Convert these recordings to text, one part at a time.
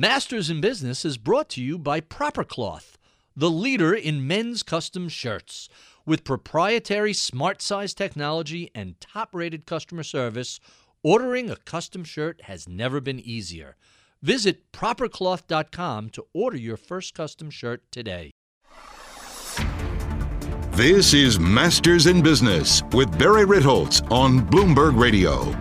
Masters in Business is brought to you by Proper Cloth, the leader in men's custom shirts. With proprietary smart size technology and top-rated customer service, ordering a custom shirt has never been easier. Visit propercloth.com to order your first custom shirt today. This is Masters in Business with Barry Ritholtz on Bloomberg Radio.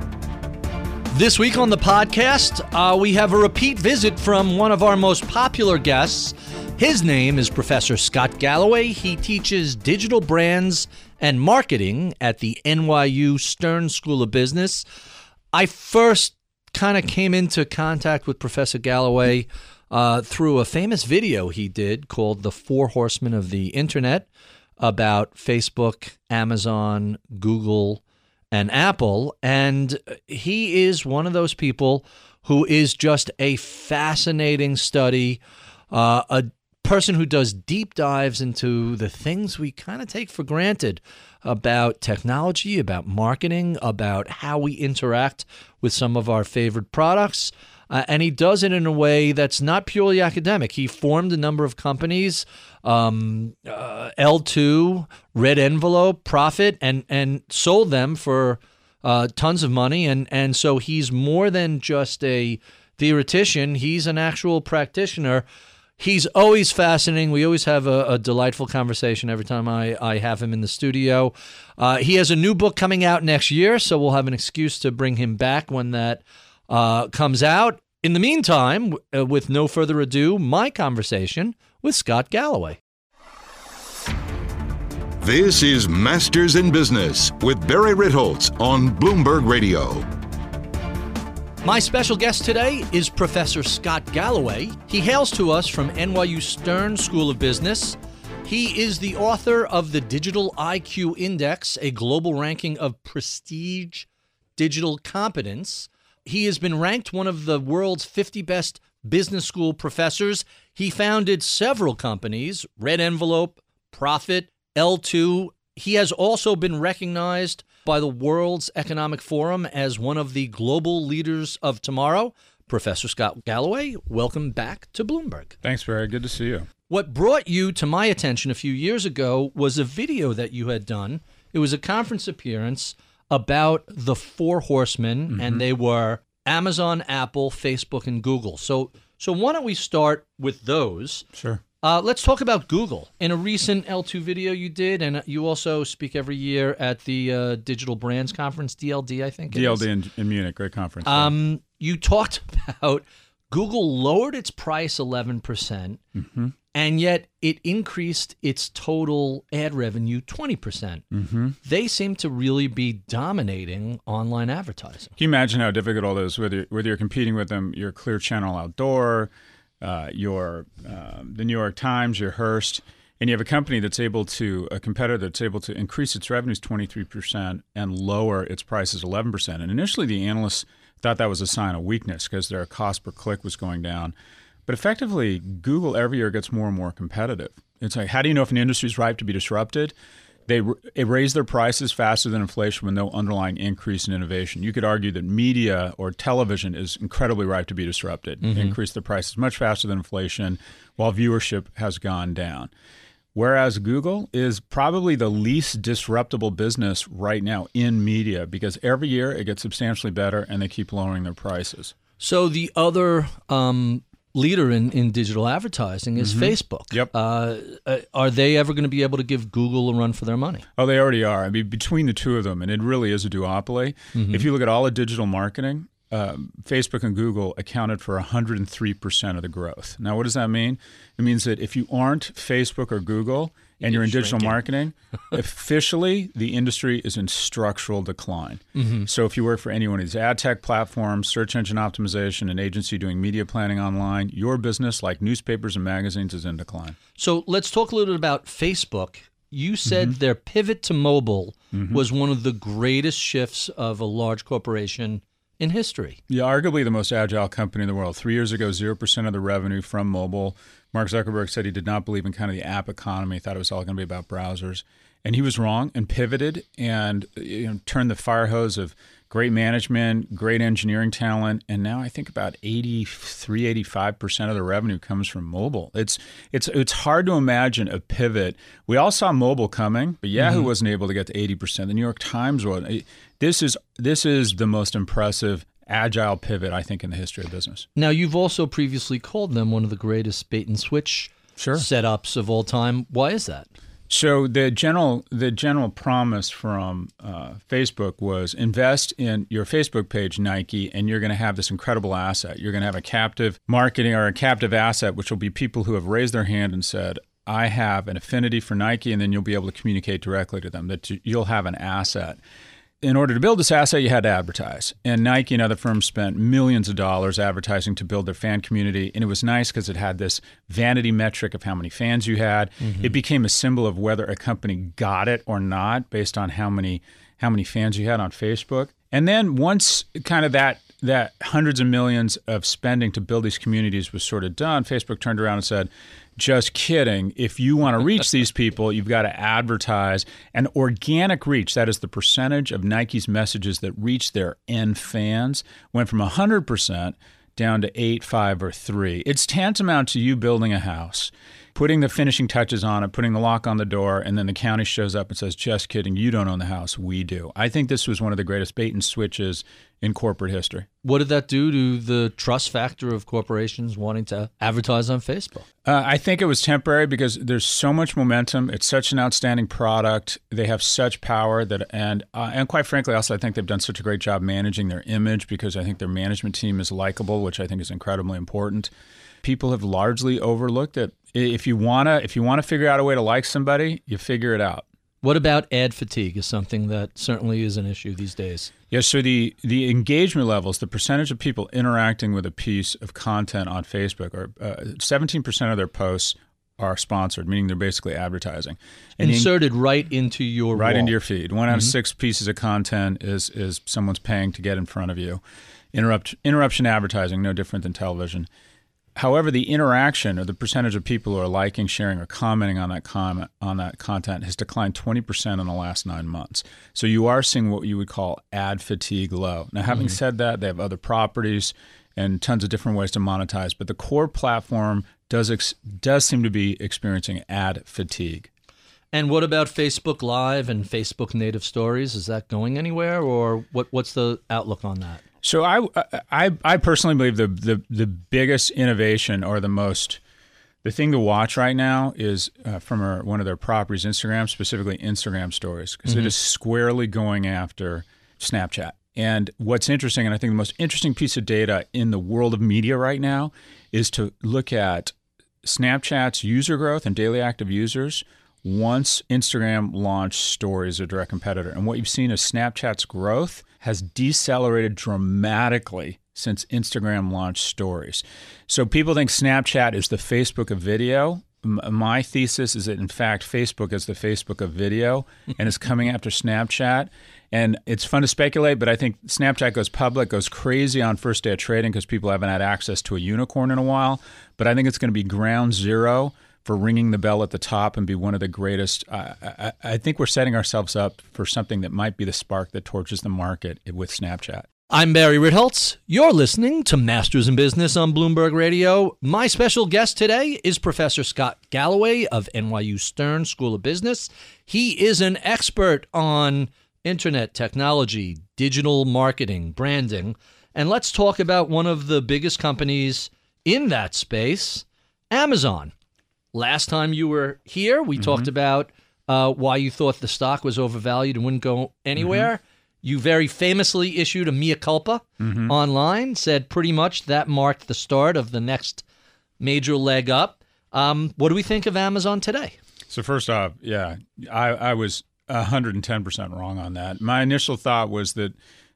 This week on the podcast, we have a repeat visit from one of our most popular guests. His name is Professor Scott Galloway. He teaches digital brands and marketing at the NYU Stern School of Business. I first kind of came into contact with Professor Galloway through a famous video he did called The Four Horsemen of the Internet about Facebook, Amazon, Google, and Apple. And he is one of those people who is just a fascinating study, a person who does deep dives into the things we kind of take for granted about technology, about marketing, about how we interact with some of our favorite products. And he does it in a way that's not purely academic. He formed a number of companies, L2, Red Envelope, Profit, and sold them for tons of money. And so he's more than just a theoretician. He's an actual practitioner. He's always fascinating. We always have a delightful conversation every time I have him in the studio. He has a new book coming out next year, so we'll have an excuse to bring him back when that comes out. In the meantime, with no further ado, my conversation with Scott Galloway. This is Masters in Business with Barry Ritholtz on Bloomberg Radio. My special guest today is Professor Scott Galloway. He hails to us from NYU Stern School of Business. He is the author of the Digital IQ Index, a global ranking of prestige digital competence. He has been ranked one of the world's 50 best business school professors. He founded several companies, Red Envelope, Profit, L2. He has also been recognized by the World's Economic Forum as one of the global leaders of tomorrow. Professor Scott Galloway, welcome back to Bloomberg. Thanks, Barry. Good to see you. What brought you to my attention a few years ago was a video that you had done. It was a conference appearance about the Four Horsemen, and they were Amazon, Apple, Facebook, and Google. So why don't we start with those? Sure. Let's talk about Google. In a recent L2 video you did, and you also speak every year at the Digital Brands Conference, DLD, I think it is. DLD in Munich, great conference. You talked about Google lowered its price 11%, and yet it increased its total ad revenue 20%. They seem to really be dominating online advertising. Can you imagine how difficult it is? Whether you're competing with them, your Clear Channel Outdoor, the New York Times, your Hearst, and you have a competitor that's able to increase its revenues 23% and lower its prices 11%. And initially the analysts thought that was a sign of weakness because their cost per click was going down. But effectively, Google every year gets more and more competitive. It's like, how do you know if an industry is ripe to be disrupted? They raise their prices faster than inflation with no underlying increase in innovation. You could argue that media or television is incredibly ripe to be disrupted. Increase their prices much faster than inflation while viewership has gone down. Whereas Google is probably the least disruptable business right now in media because every year it gets substantially better and they keep lowering their prices. So the other leader in digital advertising is Facebook. Yep. Are they ever going to be able to give Google a run for their money? Oh, they already are. I mean, between the two of them, and it really is a duopoly. If you look at all of digital marketing, Facebook and Google accounted for 103% of the growth. Now, what does that mean? It means that if you aren't Facebook or Google and you're in digital marketing, officially the industry is in structural decline. So if you work for any one of these ad tech platforms, search engine optimization, an agency doing media planning online, your business, like newspapers and magazines, is in decline. So let's talk a little bit about Facebook. You said their pivot to mobile was one of the greatest shifts of a large corporation in history. Yeah, arguably the most agile company in the world. 3 years ago, 0% of the revenue from mobile. Mark Zuckerberg said he did not believe in kind of the app economy. He thought it was all going to be about browsers. And he was wrong and pivoted and turned the fire hose of Great management, great engineering talent, and now I think about 83, 85% of the revenue comes from mobile. It's hard to imagine a pivot. We all saw mobile coming, but Yahoo wasn't able to get to 80%. The New York Times wasn't. This is the most impressive agile pivot, I think, in the history of business. Now, you've also previously called them one of the greatest bait-and-switch setups of all time. Why is that? So the general promise from Facebook was invest in your Facebook page, Nike, and you're going to have this incredible asset. You're going to have a captive marketing or a captive asset, which will be people who have raised their hand and said, I have an affinity for Nike, and then you'll be able to communicate directly to them that you'll have an asset. In order to build this asset, you had to advertise. And Nike and other firms spent millions of dollars advertising to build their fan community. And it was nice because it had this vanity metric of how many fans you had. Mm-hmm. It became a symbol of whether a company got it or not based on how many fans you had on Facebook. And then once kind of that hundreds of millions of spending to build these communities was sort of done, Facebook turned around and said, just kidding. If you want to reach these people, you've got to advertise. And organic reach, that is the percentage of Nike's messages that reach their end fans, went from 100% down to 8, 5, or 3. It's tantamount to you building a house, putting the finishing touches on it, putting the lock on the door, and then the county shows up and says, just kidding, you don't own the house, we do. I think this was one of the greatest bait and switches in corporate history. What did that do to the trust factor of corporations wanting to advertise on Facebook? I think it was temporary because there's so much momentum. It's such an outstanding product. They have such power that, and quite frankly, also I think they've done such a great job managing their image because I think their management team is likable, which I think is incredibly important. People have largely overlooked it. If you wanna figure out a way to like somebody, you figure it out. What about ad fatigue is something that certainly is an issue these days? Yes, so the engagement levels, the percentage of people interacting with a piece of content on Facebook, are 17% of their posts are sponsored, meaning they're basically advertising. And inserted right into your wall. Right into your feed. One out of six pieces of content is someone's paying to get in front of you. Interruption advertising, no different than television. However, the interaction or the percentage of people who are liking, sharing, or commenting on that content has declined 20% in the last 9 months. So you are seeing what you would call ad fatigue low. Now, having said that, they have other properties and tons of different ways to monetize, but the core platform does seem to be experiencing ad fatigue. And what about Facebook Live and Facebook native stories? Is that going anywhere, or what's the outlook on that? So I personally believe the biggest innovation or the thing to watch right now is from one of their properties, Instagram, specifically Instagram stories, because it is squarely going after Snapchat. And what's interesting, and I think the most interesting piece of data in the world of media right now, is to look at Snapchat's user growth and daily active users once Instagram launched Stories as a direct competitor. And what you've seen is Snapchat's growth has decelerated dramatically since Instagram launched Stories. So people think Snapchat is the Facebook of video. My thesis is that, in fact, Facebook is the Facebook of video and is coming after Snapchat. And it's fun to speculate, but I think Snapchat goes public, goes crazy on first day of trading because people haven't had access to a unicorn in a while. But I think it's going to be ground zero for ringing the bell at the top and be one of the greatest. I think we're setting ourselves up for something that might be the spark that torches the market with Snapchat. I'm Barry Ritholtz. You're listening to Masters in Business on Bloomberg Radio. My special guest today is Professor Scott Galloway of NYU Stern School of Business. He is an expert on internet technology, digital marketing, branding. And let's talk about one of the biggest companies in that space, Amazon. Last time you were here, we talked about why you thought the stock was overvalued and wouldn't go anywhere. You very famously issued a mea culpa online, said pretty much that marked the start of the next major leg up. What do we think of Amazon today? So first off, I was 110% wrong on that. My initial thought was that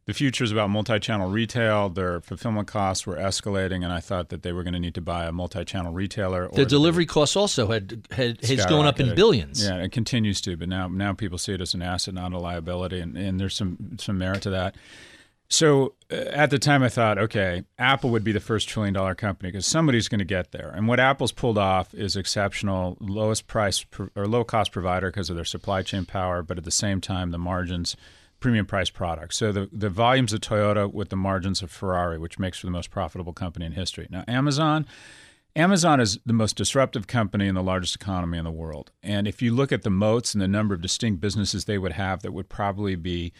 the future is about multi-channel retail. Their fulfillment costs were escalating, and I thought that they were going to need to buy a multi-channel retailer. Or the delivery costs also has gone up in billions. Yeah, it continues to, but now people see it as an asset, not a liability, and there's some merit to that. So at the time I thought, okay, Apple would be the first trillion-dollar company because somebody's going to get there. And what Apple's pulled off is exceptional, lowest price or low-cost provider because of their supply chain power, but at the same time the margins premium priced products. So the volumes of Toyota with the margins of Ferrari, which makes for the most profitable company in history. Now, Amazon is the most disruptive company in the largest economy in the world. And if you look at the moats and the number of distinct businesses they would have that would probably be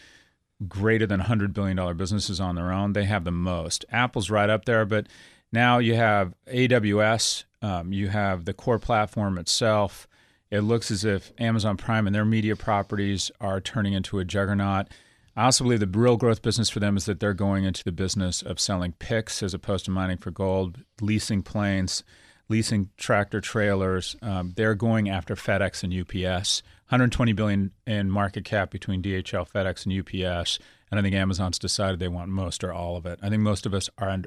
greater than $100 billion businesses on their own, they have the most. Apple's right up there, but now you have AWS, you have the core platform itself. It looks as if Amazon Prime and their media properties are turning into a juggernaut. I also believe the real growth business for them is that they're going into the business of selling picks as opposed to mining for gold, leasing planes, leasing tractor trailers. They're going after FedEx and UPS. $120 billion in market cap between DHL, FedEx, and UPS. And I think Amazon's decided they want most or all of it. I think most of us are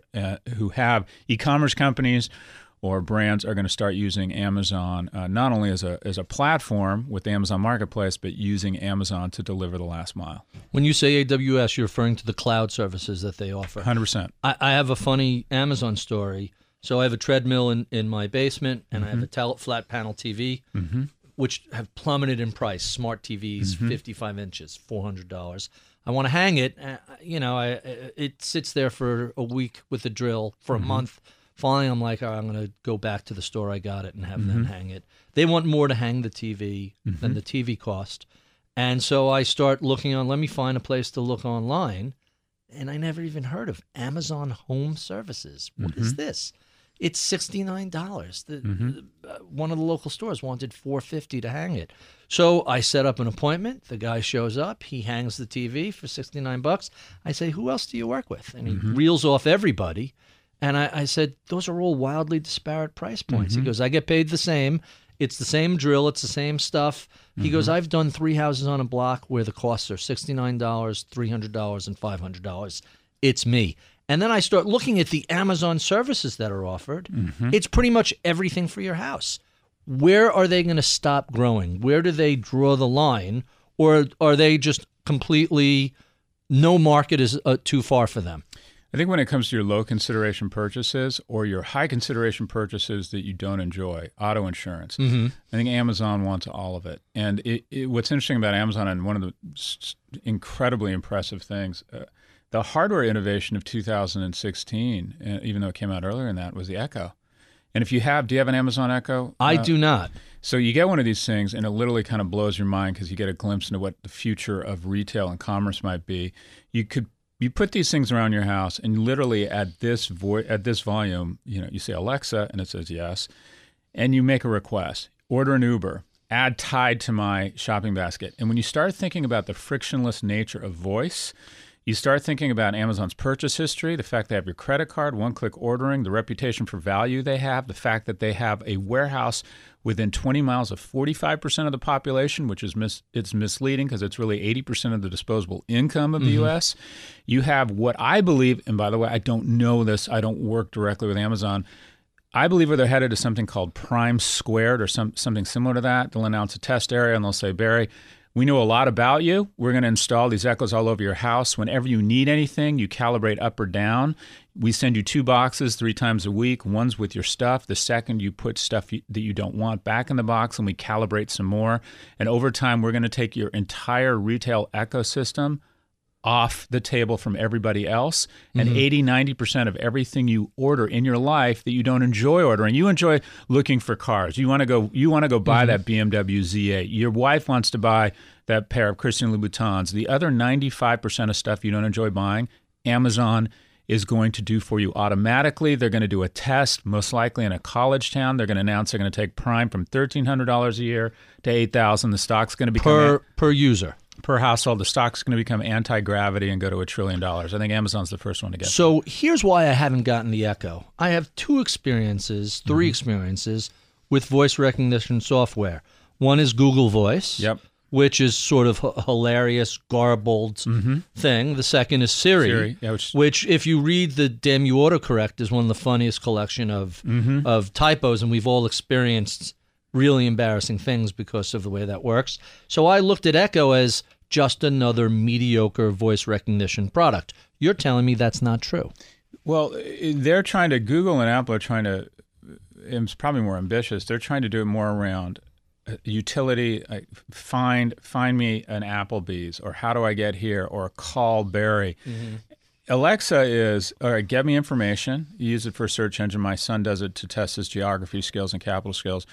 who have e-commerce companies or brands are going to start using Amazon not only as a platform with the Amazon Marketplace, but using Amazon to deliver the last mile. When you say AWS, you're referring to the cloud services that they offer. 100%. I have a funny Amazon story. So I have a treadmill in my basement, and mm-hmm. I have a flat panel TV, mm-hmm. which have plummeted in price. Smart TVs, mm-hmm. 55 inches, $400. I want to hang it. It sits there for a week with a drill for a mm-hmm. month. Finally, I'm like, all right, I'm going to go back to the store I got it and have mm-hmm. them hang it. They want more to hang the TV mm-hmm. than the TV cost. And so I start looking let me find a place to look online. And I never even heard of Amazon Home Services. What mm-hmm. is this? It's $69. One of the local stores wanted $450 to hang it. So I set up an appointment. The guy shows up. He hangs the TV for $69. I say, who else do you work with? And he mm-hmm. reels off everybody. And I said, those are all wildly disparate price points. Mm-hmm. He goes, I get paid the same. It's the same drill. It's the same stuff. He mm-hmm. goes, I've done three houses on a block where the costs are $69, $300, and $500. It's me. And then I start looking at the Amazon services that are offered. Mm-hmm. It's pretty much everything for your house. Where are they going to stop growing? Where do they draw the line? Or are they just completely no market is too far for them? I think when it comes to your low consideration purchases or your high consideration purchases that you don't enjoy, auto insurance, mm-hmm. I think Amazon wants all of it. And what's interesting about Amazon and one of the incredibly impressive things, the hardware innovation of 2016, even though it came out earlier than that, was the Echo. And if you have, do you have an Amazon Echo? I do not. So you get one of these things and it literally kind of blows your mind because you get a glimpse into what the future of retail and commerce might be. You put these things around your house, and literally at this volume, you say Alexa, and it says yes, and you make a request, order an Uber, add Tide to my shopping basket, and when you start thinking about the frictionless nature of voice, you start thinking about Amazon's purchase history, the fact they have your credit card, one-click ordering, the reputation for value they have, the fact that they have a warehouse within 20 miles of 45% of the population, which is it's misleading because it's really 80% of the disposable income of the mm-hmm. U.S. You have what I believe, and by the way, I don't know this, I don't work directly with Amazon, I believe where they're headed is something called Prime Squared or something similar to that. They'll announce a test area and they'll say, Barry, we know a lot about you. We're going to install these Echoes all over your house. Whenever you need anything, you calibrate up or down. We send you 2 boxes 3 times a week. One's with your stuff. The second, you put stuff that you don't want back in the box, and we calibrate some more. And over time, we're going to take your entire retail ecosystem off the table from everybody else. And mm-hmm. 80-90% of everything you order in your life that you don't enjoy ordering, you enjoy looking for cars. You want to go buy mm-hmm. that BMW Z8. Your wife wants to buy that pair of Christian Louboutins. The other 95% of stuff you don't enjoy buying, Amazon is going to do for you automatically. They're going to do a test, most likely in a college town. They're going to announce they're going to take Prime from $1,300 a year to $8,000. The stock's going to become per user. Per household, the stock's going to become anti-gravity and go to $1 trillion. I think Amazon's the first one to get So that. Here's why I haven't gotten the Echo. I have 3 mm-hmm. experiences with voice recognition software. One is Google Voice, yep. which is sort of a hilarious, garbled mm-hmm. thing. The second is Siri, yeah, which if you read the Damn You Autocorrect, is one of the funniest collection mm-hmm. of typos, and we've all experienced really embarrassing things because of the way that works. So I looked at Echo as just another mediocre voice recognition product. You're telling me that's not true. Well, they're trying to, Google and Apple are trying to, it's probably more ambitious, they're trying to do it more around utility, find me an Applebee's, or how do I get here, or call Barry. Mm-hmm. Alexa is, all right, get me information. You use it for a search engine. My son does it to test his geography skills and capital skills.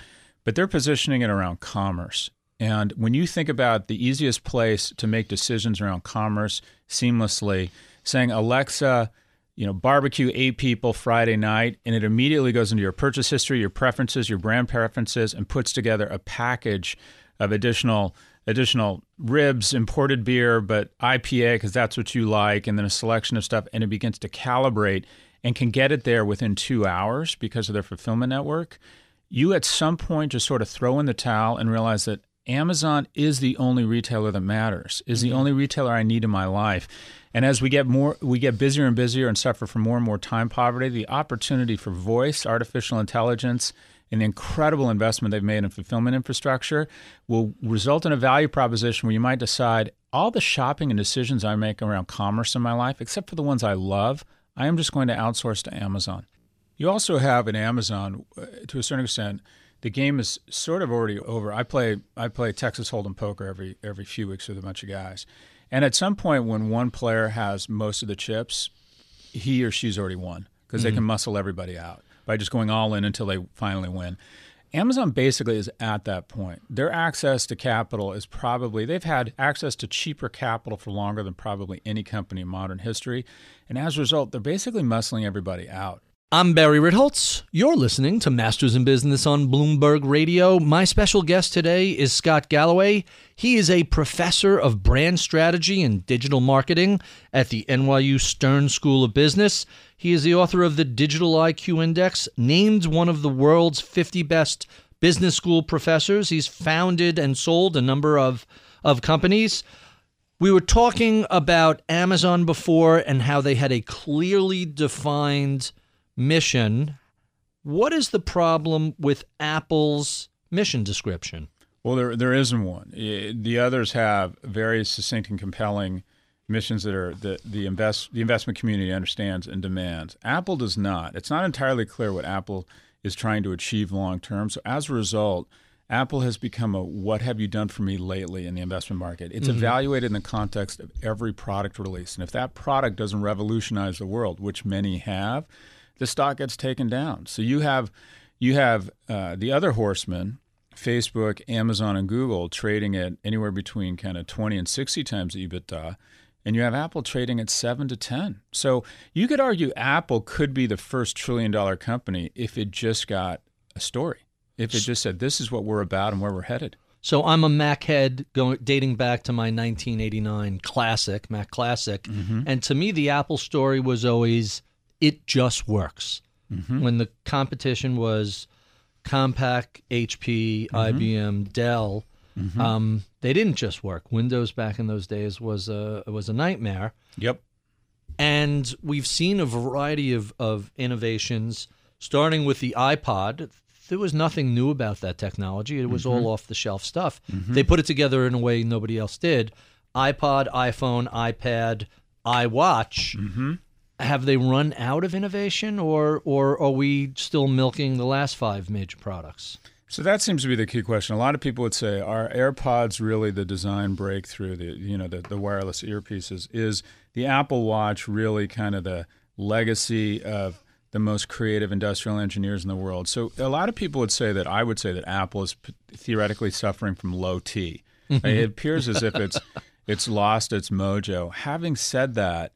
But they're positioning it around commerce. And when you think about the easiest place to make decisions around commerce seamlessly, saying, Alexa, you know, barbecue 8 people Friday night, and it immediately goes into your purchase history, your preferences, your brand preferences, and puts together a package of additional ribs, imported beer, but IPA, because that's what you like, and then a selection of stuff, and it begins to calibrate and can get it there within 2 hours because of their fulfillment network. You at some point just sort of throw in the towel and realize that Amazon is the only retailer that matters, is the only retailer I need in my life. And as we get busier and busier and suffer from more and more time poverty, the opportunity for voice, artificial intelligence, and the incredible investment they've made in fulfillment infrastructure will result in a value proposition where you might decide all the shopping and decisions I make around commerce in my life, except for the ones I love, I am just going to outsource to Amazon. You also have in Amazon, to a certain extent, the game is sort of already over. I play Texas Hold'em poker every few weeks with a bunch of guys. And at some point when one player has most of the chips, he or she's already won because they can muscle everybody out by just going all in until they finally win. Amazon basically is at that point. Their access to capital is probably, they've had access to cheaper capital for longer than probably any company in modern history. And as a result, they're basically muscling everybody out. I'm Barry Ritholtz. You're listening to Masters in Business on Bloomberg Radio. My special guest today is Scott Galloway. He is a professor of brand strategy and digital marketing at the NYU Stern School of Business. He is the author of the Digital IQ Index, named one of the world's 50 best business school professors. He's founded and sold a number of companies. We were talking about Amazon before and how they had a clearly defined mission. What is the problem with Apple's mission description? Well, there isn't one. The others have very succinct and compelling missions that are the investment community understands and demands. Apple does not. It's not entirely clear what Apple is trying to achieve long term. So as a result, Apple has become a what have you done for me lately in the investment market. It's evaluated in the context of every product release. And if that product doesn't revolutionize the world, which many have, the stock gets taken down. So you have the other horsemen, Facebook, Amazon, and Google, trading at anywhere between kind of 20 and 60 times EBITDA, and you have Apple trading at 7 to 10. So you could argue Apple could be the first trillion-dollar company if it just got a story, if it just said this is what we're about and where we're headed. So I'm a Mac head dating back to my 1989 classic, Mac Classic, and to me the Apple story was always, it just works. When the competition was Compaq, HP, IBM, Dell, they didn't just work. Windows back in those days was a nightmare. Yep. And we've seen a variety of innovations, starting with the iPod. There was nothing new about that technology. It was all off-the-shelf stuff. They put it together in a way nobody else did. iPod, iPhone, iPad, iWatch. Have they run out of innovation, or are we still milking the last 5 major products? So that seems to be the key question. A lot of people would say, are AirPods really the design breakthrough, the wireless earpieces? Is the Apple Watch really kind of the legacy of the most creative industrial engineers in the world? So a lot of people would say that, I would say that Apple is theoretically suffering from low T. It appears as if it's lost its mojo. Having said that,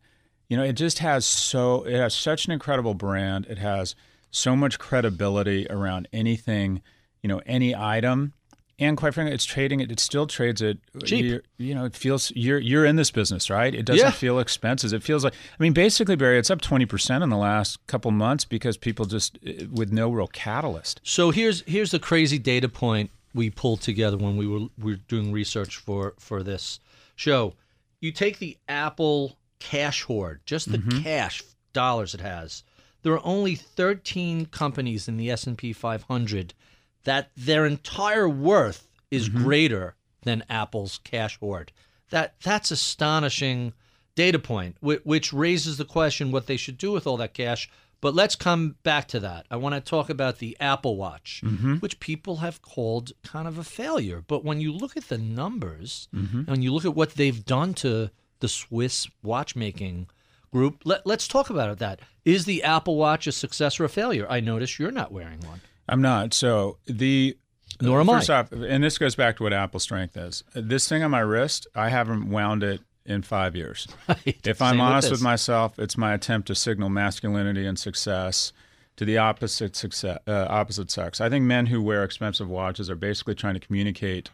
you know, it has such an incredible brand. It has so much credibility around anything, you know, any item. And quite frankly, it still trades at cheap. You know, it feels you're in this business, right? It doesn't feel expensive. It feels like, I mean, basically, Barry, it's up 20% in the last couple months because people just, with no real catalyst. So here's the crazy data point we pulled together when we were doing research for this show. You take the Apple cash hoard, just the cash dollars it has. There are only 13 companies in the S&P 500 that their entire worth is greater than Apple's cash hoard. That's astonishing data point, which raises the question what they should do with all that cash, But let's come back to that. I want to talk about the Apple Watch, which people have called kind of a failure. But when you look at the numbers and you look at what they've done to the Swiss watchmaking group, let's talk about that. Is the Apple Watch a success or a failure? I notice you're not wearing one. I'm not. So the nor am I. First off, and this goes back to what Apple strength is. This thing on my wrist, I haven't wound it in 5 years. Right. If I'm honest with myself, it's my attempt to signal masculinity and success to the opposite sex. I think men who wear expensive watches are basically trying to communicate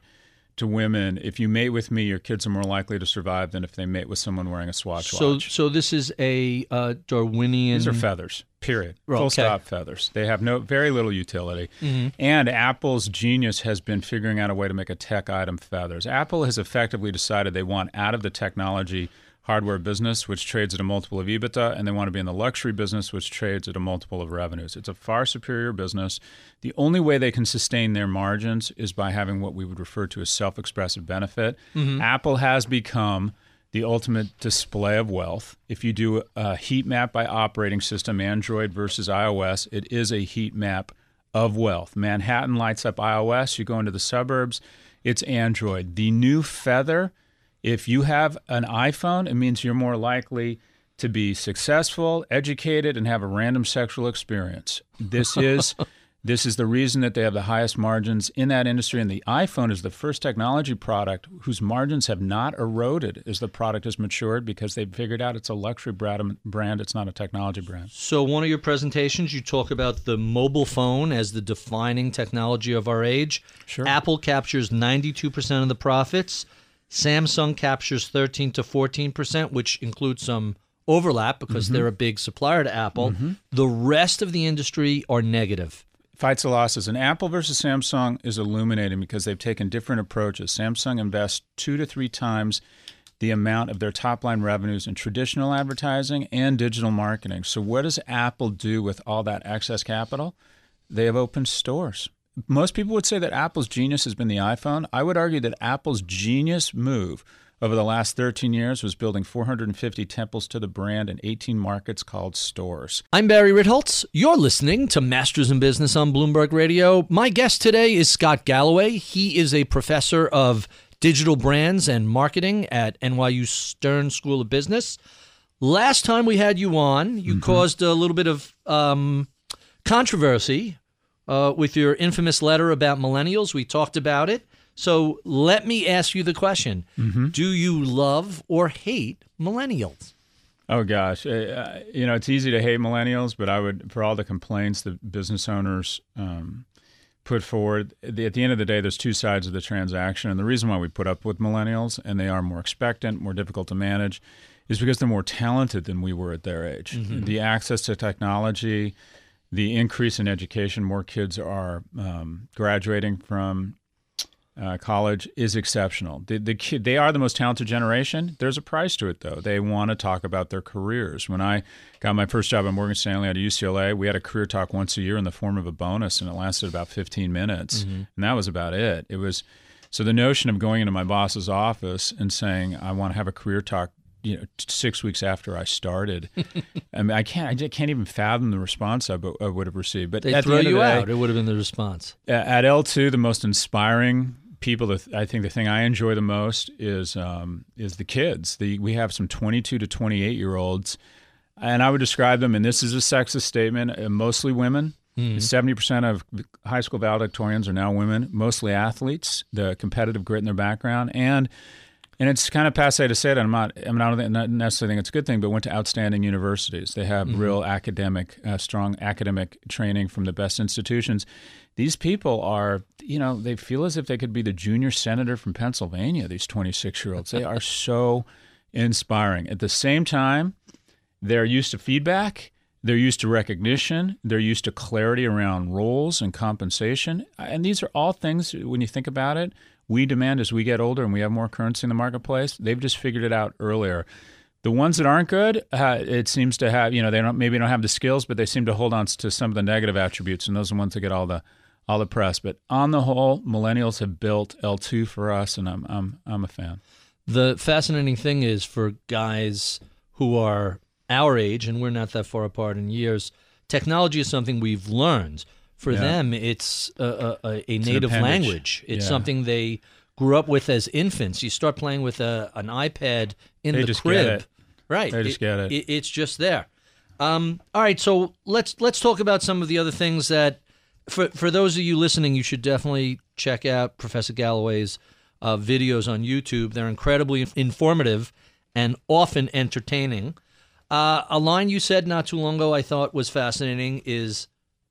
to women, if you mate with me, your kids are more likely to survive than if they mate with someone wearing a Swatch watch. So this is a Darwinian... These are feathers, period. Oh, full stop feathers. They have very little utility. And Apple's genius has been figuring out a way to make a tech item feathers. Apple has effectively decided they want out of the technology hardware business, which trades at a multiple of EBITDA, and they want to be in the luxury business, which trades at a multiple of revenues. It's a far superior business. The only way they can sustain their margins is by having what we would refer to as self-expressive benefit. Apple has become the ultimate display of wealth. If you do a heat map by operating system, Android versus iOS, it is a heat map of wealth. Manhattan lights up iOS. You go into the suburbs, it's Android. The new feather... If you have an iPhone, it means you're more likely to be successful, educated, and have a random sexual experience. This is the reason that they have the highest margins in that industry, and the iPhone is the first technology product whose margins have not eroded as the product has matured because they've figured out it's a luxury brand, it's not a technology brand. So one of your presentations, you talk about the mobile phone as the defining technology of our age. Sure. Apple captures 92% of the profits. Samsung captures 13 to 14%, which includes some overlap because they're a big supplier to Apple. The rest of the industry are negative. Fights and losses. And Apple versus Samsung is illuminating because they've taken different approaches. Samsung invests 2 to 3 times the amount of their top-line revenues in traditional advertising and digital marketing. So what does Apple do with all that excess capital? They have opened stores. Most people would say that Apple's genius has been the iPhone. I would argue that Apple's genius move over the last 13 years was building 450 temples to the brand in 18 markets called stores. I'm Barry Ritholtz. You're listening to Masters in Business on Bloomberg Radio. My guest today is Scott Galloway. He is a professor of digital brands and marketing at NYU Stern School of Business. Last time we had you on, you caused a little bit of controversy with your infamous letter about millennials. We talked about it. So let me ask you the question. Do you love or hate millennials? Oh, gosh. You know, it's easy to hate millennials, but I would, for all the complaints that business owners put forward, at the end of the day, there's two sides of the transaction. And the reason why we put up with millennials, and they are more expectant, more difficult to manage, is because they're more talented than we were at their age. The access to technology, the increase in education, more kids are graduating from college, is exceptional. They are the most talented generation. There's a price to it, though. They want to talk about their careers. When I got my first job at Morgan Stanley at UCLA, we had a career talk once a year in the form of a bonus, and it lasted about 15 minutes, and that was about it. So the notion of going into my boss's office and saying, I want to have a career talk, 6 weeks after I started, I mean, I can't even fathom the response I would have received. But they threw you out. It would have been the response. At L2, the most inspiring people, I think the thing I enjoy the most is the kids. We have some 22 to 28-year-olds, and I would describe them, and this is a sexist statement, mostly women. 70% of high school valedictorians are now women, mostly athletes, the competitive grit in their background, and it's kind of passé to say it. I'm not necessarily think it's a good thing, but went to outstanding universities. They have real academic, strong academic training from the best institutions. These people are, they feel as if they could be the junior senator from Pennsylvania, these 26-year-olds. They are so inspiring. At the same time, they're used to feedback. They're used to recognition. They're used to clarity around roles and compensation. And these are all things, when you think about it, we demand as we get older and we have more currency in the marketplace. They've just figured it out earlier. The ones that aren't good, it seems to have, they don't have the skills, but they seem to hold on to some of the negative attributes, and those are the ones that get all the press. But on the whole, millennials have built L2 for us, and I'm a fan. The fascinating thing is for guys who are our age, and we're not that far apart in years, Technology is something we've learned. For them, it's a native language. It's something they grew up with as infants. You start playing with an iPad in the crib. Get it. Right. They just get it. It's just there. All right, so let's talk about some of the other things that, for those of you listening, you should definitely check out Professor Galloway's videos on YouTube. They're incredibly informative and often entertaining. A line you said not too long ago I thought was fascinating is,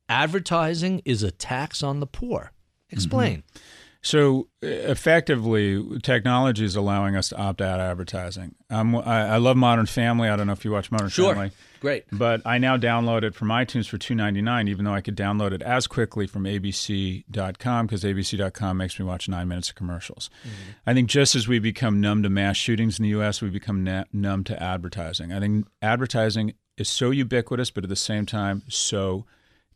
advertising is a tax on the poor. Explain. Mm-hmm. So effectively, technology is allowing us to opt out of advertising. I love Modern Family. I don't know if you watch Modern Family. Great. But I now download it from iTunes for $2.99, even though I could download it as quickly from ABC.com, because ABC.com makes me watch 9 minutes of commercials. Mm-hmm. I think just as we become numb to mass shootings in the U.S., we become numb to advertising. I think advertising is so ubiquitous, but at the same time, so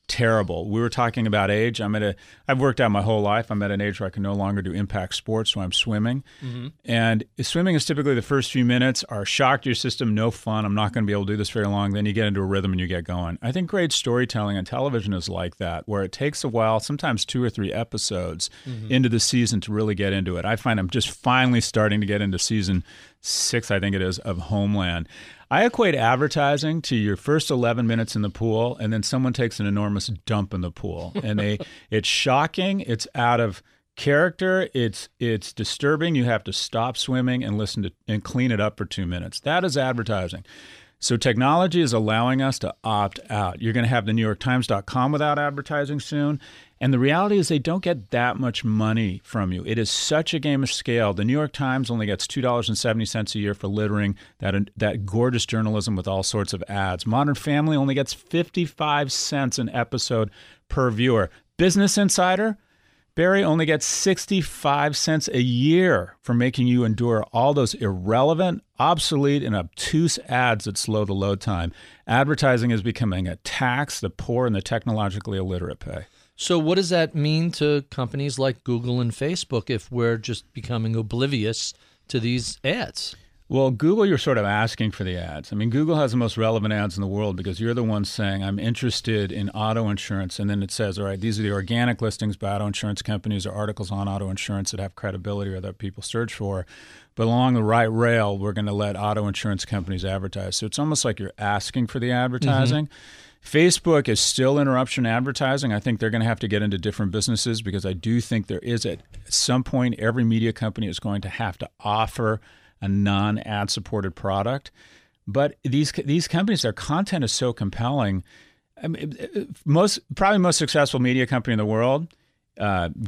terrible. We were talking about age. I've worked out my whole life. I'm at an age where I can no longer do impact sports, so I'm swimming. Mm-hmm. And swimming is typically the first few minutes are shock to your system, no fun. I'm not going to be able to do this very long. Then you get into a rhythm and you get going. I think great storytelling on television is like that, where it takes a while, sometimes 2 or 3 episodes into the season to really get into it. I find I'm just finally starting to get into season 6, I think it is, of Homeland. I equate advertising to your first 11 minutes in the pool, and then someone takes an enormous dump in the pool. And it's shocking. It's out of character. It's disturbing. You have to stop swimming and listen to and clean it up for 2 minutes. That is advertising. So technology is allowing us to opt out. You're going to have the NewYorkTimes.com without advertising soon. And the reality is they don't get that much money from you. It is such a game of scale. The New York Times only gets $2.70 a year for littering that gorgeous journalism with all sorts of ads. Modern Family only gets 55 cents an episode per viewer. Business Insider, Barry, only gets 65 cents a year for making you endure all those irrelevant, obsolete, and obtuse ads that slow the load time. Advertising is becoming a tax the poor and the technologically illiterate pay. So what does that mean to companies like Google and Facebook if we're just becoming oblivious to these ads? Well, Google, you're sort of asking for the ads. I mean, Google has the most relevant ads in the world because you're the one saying, I'm interested in auto insurance. And then it says, all right, these are the organic listings by auto insurance companies or articles on auto insurance that have credibility or that people search for. But along the right rail, we're going to let auto insurance companies advertise. So it's almost like you're asking for the advertising. Mm-hmm. Facebook is still interruption advertising. I think they're going to have to get into different businesses because I do think there is at some point every media company is going to have to offer a non-ad supported product. But these companies, their content is so compelling. I mean, probably most successful media company in the world,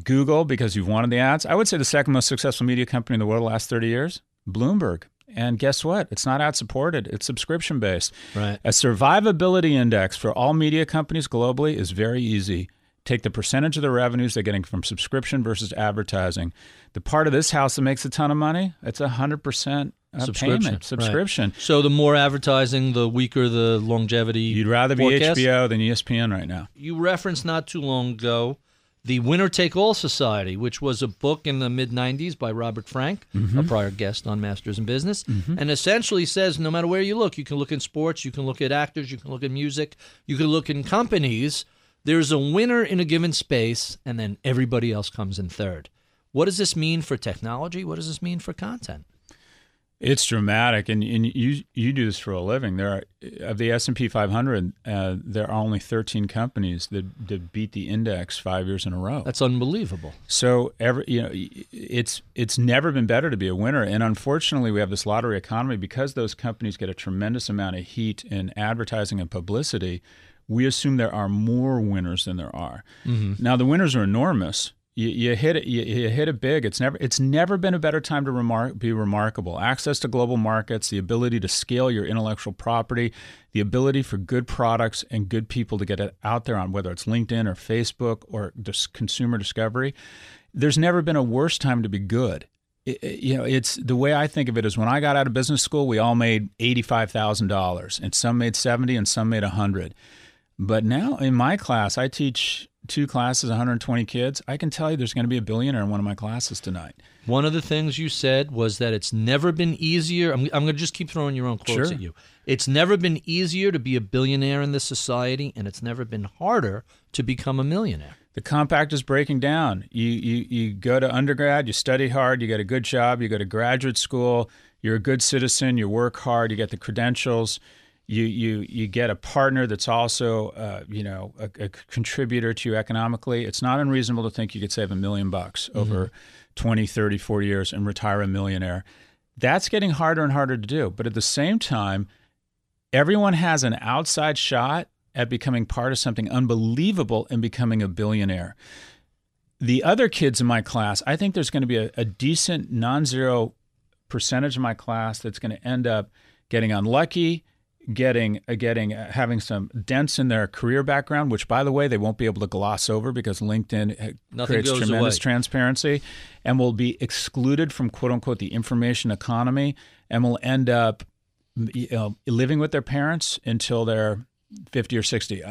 Google, because you've wanted the ads. I would say the second most successful media company in the world the last 30 years, Bloomberg. And guess what? It's not ad-supported. It's subscription-based. Right. A survivability index for all media companies globally is very easy. Take the percentage of the revenues they're getting from subscription versus advertising. The part of this house that makes a ton of money, it's 100% subscription. Right. So the more advertising, the weaker the longevity. You'd rather be forecast. HBO than ESPN right now. You referenced not too long ago The Winner Take All Society, which was a book in the mid-90s by Robert Frank, a prior guest on Masters in Business, and essentially says no matter where you look, you can look in sports, you can look at actors, you can look at music, you can look in companies, there's a winner in a given space, and then everybody else comes in third. What does this mean for technology? What does this mean for content? It's dramatic, and you do this for a living. There are, of the S&P 500, there are only 13 companies that beat the index 5 years in a row. That's unbelievable. So it's never been better to be a winner, and unfortunately, we have this lottery economy because those companies get a tremendous amount of heat in advertising and publicity. We assume there are more winners than there are. Mm-hmm. Now, the winners are enormous. You hit it big. It's never been a better time to be remarkable. Access to global markets, the ability to scale your intellectual property, the ability for good products and good people to get it out there on whether it's LinkedIn or Facebook or just consumer discovery. There's never been a worse time to be good. It's the way I think of it is when I got out of business school, we all made $85,000, and some made $70,000 and some made $100,000. But now in my class, I teach two classes, 120 kids, I can tell you there's going to be a billionaire in one of my classes tonight. One of the things you said was that it's never been easier. I'm going to just keep throwing your own quotes at you. It's never been easier to be a billionaire in this society, and it's never been harder to become a millionaire. The compact is breaking down. You go to undergrad, you study hard, you get a good job, you go to graduate school, you're a good citizen, you work hard, you get the credentials. You get a partner that's also a contributor to you economically. It's not unreasonable to think you could save $1 million over 20, 30, 40 years and retire a millionaire. That's getting harder and harder to do. But at the same time, everyone has an outside shot at becoming part of something unbelievable and becoming a billionaire. The other kids in my class, I think there's going to be a decent non-zero percentage of my class that's going to end up getting unlucky, having some dents in their career background, which, by the way, they won't be able to gloss over because LinkedIn creates tremendous transparency, and will be excluded from, quote unquote, the information economy, and will end up living with their parents until they're 50 or 60.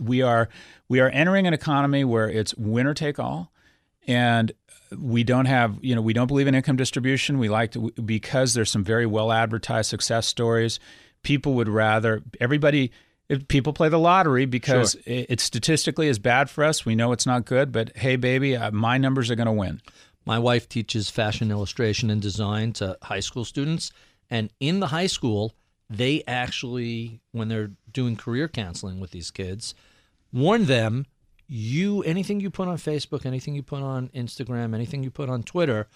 We are entering an economy where it's winner take all, and we don't have, we don't believe in income distribution. We like to, because there's some very well advertised success stories. People would rather, people play the lottery because it statistically is bad for us. We know it's not good, but hey, baby, my numbers are going to win. My wife teaches fashion illustration and design to high school students. And in the high school, they actually, when they're doing career counseling with these kids, warn them, anything you put on Facebook, anything you put on Instagram, anything you put on Twitter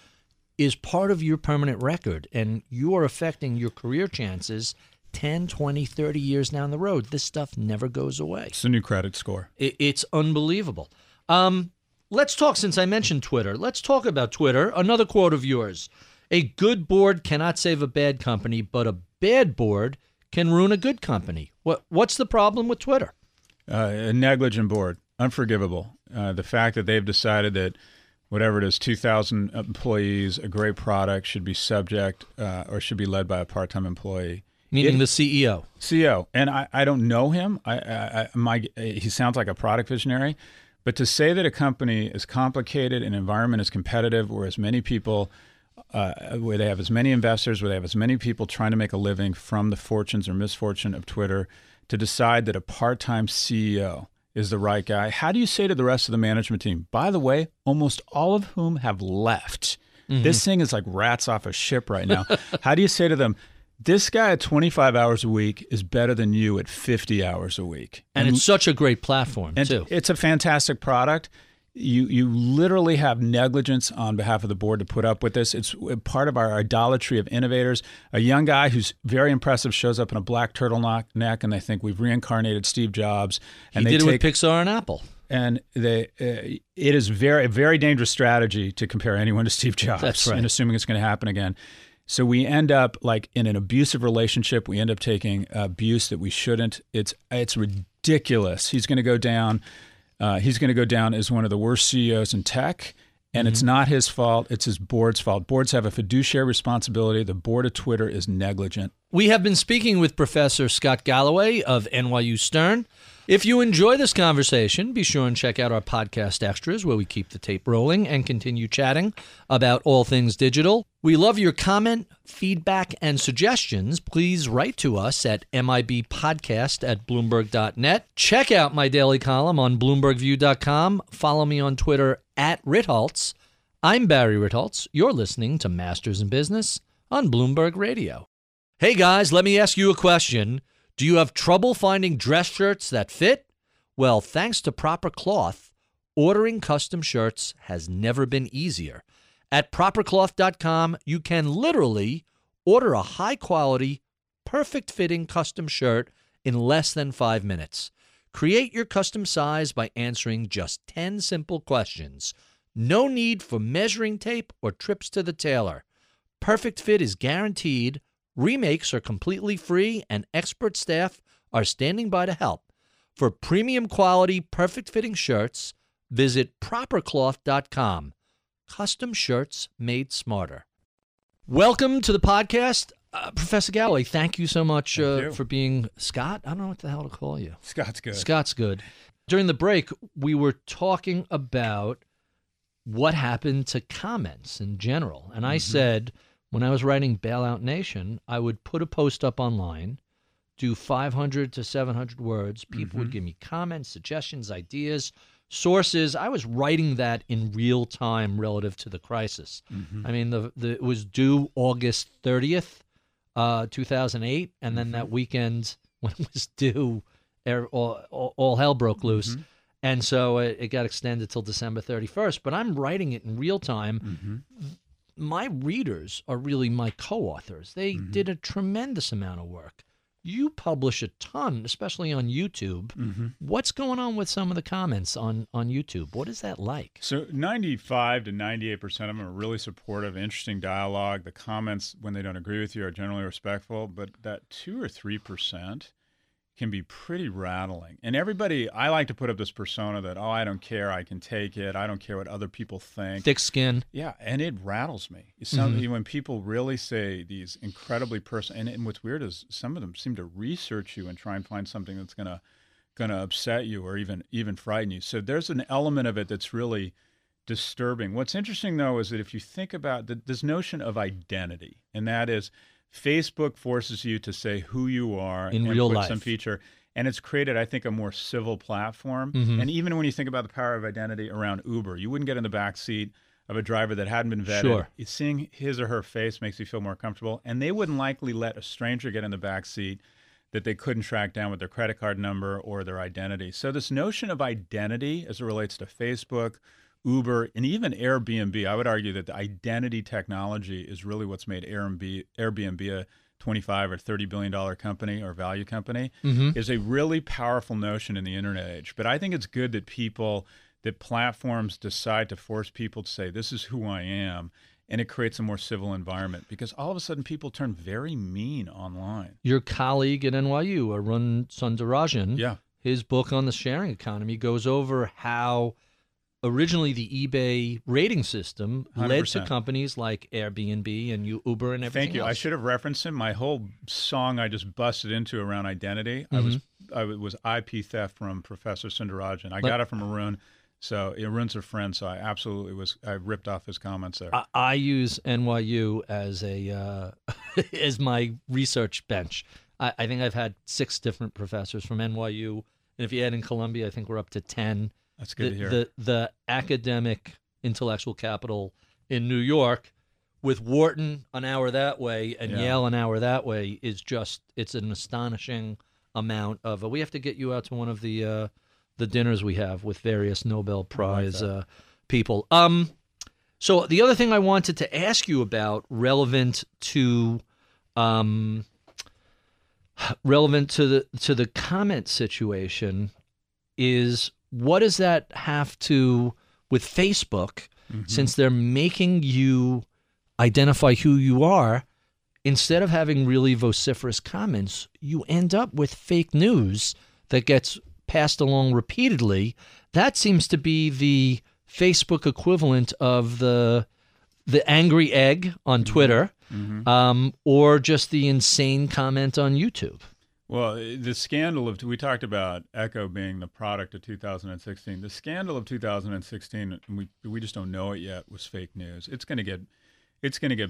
is part of your permanent record. And you are affecting your career chances 10, 20, 30 years down the road. This stuff never goes away. It's a new credit score. It's unbelievable. Let's talk, since I mentioned Twitter, let's talk about Twitter. Another quote of yours, "A good board cannot save a bad company, but a bad board can ruin a good company." What's the problem with Twitter? A negligent board, unforgivable. The fact that they've decided that whatever it is, 2,000 employees, a great product should be should be led by a part-time employee. Meaning the CEO. And I don't know him. He sounds like a product visionary. But to say that a company is complicated, an environment is competitive, where as many people, where they have as many investors, where they have as many people trying to make a living from the fortunes or misfortune of Twitter, to decide that a part-time CEO is the right guy, how do you say to the rest of the management team, by the way, almost all of whom have left? Mm-hmm. This thing is like rats off a ship right now. How do you say to them, this guy at 25 hours a week is better than you at 50 hours a week? And it's such a great platform, too. It's a fantastic product. You literally have negligence on behalf of the board to put up with this. It's part of our idolatry of innovators. A young guy who's very impressive shows up in a black turtleneck, and they think we've reincarnated Steve Jobs. And they did it with Pixar and Apple. And it is a very dangerous strategy to compare anyone to Steve Jobs. That's right. And assuming it's going to happen again. So we end up like in an abusive relationship. We end up taking abuse that we shouldn't. It's ridiculous. He's going to go down. He's going to go down as one of the worst CEOs in tech, and it's not his fault. It's his board's fault. Boards have a fiduciary responsibility. The board of Twitter is negligent. We have been speaking with Professor Scott Galloway of NYU Stern. If you enjoy this conversation, be sure and check out our podcast extras where we keep the tape rolling and continue chatting about all things digital. We love your comment, feedback, and suggestions. Please write to us at mibpodcast@bloomberg.net. Check out my daily column on bloombergview.com. Follow me on Twitter @Ritholtz. I'm Barry Ritholtz. You're listening to Masters in Business on Bloomberg Radio. Hey guys, let me ask you a question. Do you have trouble finding dress shirts that fit? Well, thanks to Proper Cloth, ordering custom shirts has never been easier. At propercloth.com, you can literally order a high-quality, perfect-fitting custom shirt in less than 5 minutes. Create your custom size by answering just 10 simple questions. No need for measuring tape or trips to the tailor. Perfect fit is guaranteed. Remakes are completely free, and expert staff are standing by to help. For premium quality, perfect-fitting shirts, visit propercloth.com. Custom shirts made smarter. Welcome to the podcast. Professor Galloway, thank you so much for being Scott. I don't know what the hell to call you. Scott's good. During the break, we were talking about what happened to comments in general. And I said, when I was writing Bailout Nation, I would put a post up online, do 500 to 700 words. People would give me comments, suggestions, ideas, sources. I was writing that in real time relative to the crisis. I mean, it was due August 30th, 2008. And then that weekend when it was due, all hell broke loose. And so it got extended till December 31st. But I'm writing it in real time. My readers are really my co-authors. They did a tremendous amount of work. You publish a ton, especially on YouTube. What's going on with some of the comments on YouTube? What is that like? So 95 to 98% of them are really supportive, interesting dialogue. The comments, when they don't agree with you, are generally respectful. But that 2 or 3% can be pretty rattling. And everybody, I like to put up this persona that, oh, I don't care, I can take it, I don't care what other people think. Thick skin. Yeah, and it rattles me. When people really say these incredibly personal, and what's weird is some of them seem to research you and try and find something that's gonna upset you or even frighten you. So there's an element of it that's really disturbing. What's interesting, though, is that if you think about this notion of identity, and that is, Facebook forces you to say who you are in real life. Some feature, and it's created, I think, a more civil platform. And even when you think about the power of identity around Uber, you wouldn't get in the back seat of a driver that hadn't been vetted. Seeing his or her face makes you feel more comfortable, and they wouldn't likely let a stranger get in the back seat that they couldn't track down with their credit card number or their identity. So this notion of identity, as it relates to Facebook, Uber, and even Airbnb, I would argue that the identity technology is really what's made Airbnb a $25 or $30 billion company or value company, is a really powerful notion in the internet age. But I think it's good that platforms decide to force people to say, this is who I am, and it creates a more civil environment, because all of a sudden people turn very mean online. Your colleague at NYU, Arun Sundarajan, his book on the sharing economy goes over how originally, the eBay rating system led 100%. To companies like Airbnb and Uber and everything. Thank you. I should have referenced him. My whole song I just busted into around identity. I was IP theft from Professor Sundarajan. I got it from Arun. So Arun's a friend. So I absolutely I ripped off his comments there. I use NYU as as my research bench. I think I've had 6 different professors from NYU, and if you add in Columbia, I think we're up to 10. That's good to hear. The academic intellectual capital in New York, with Wharton an hour that way and Yale an hour that way, is it's an astonishing amount of. We have to get you out to one of the dinners we have with various Nobel Prize people. So the other thing I wanted to ask you about, relevant to the comment situation, is, what does that have to with Facebook, since they're making you identify who you are, instead of having really vociferous comments, you end up with fake news that gets passed along repeatedly. That seems to be the Facebook equivalent of the angry egg on Twitter, or just the insane comment on YouTube. Well, the scandal of, we talked about Echo being the product of 2016. The scandal of 2016, and we just don't know it yet, was fake news. It's going to get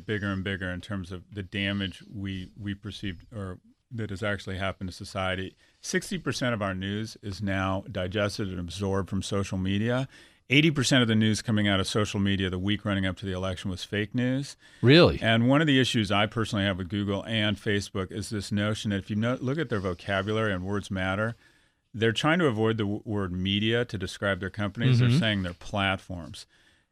bigger and bigger in terms of the damage we perceived, or that has actually happened to society. 60% of our news is now digested and absorbed from social media. 80% of the news coming out of social media the week running up to the election was fake news. Really? And one of the issues I personally have with Google and Facebook is this notion that if you look at their vocabulary and words matter, they're trying to avoid the word media to describe their companies. They're saying they're platforms.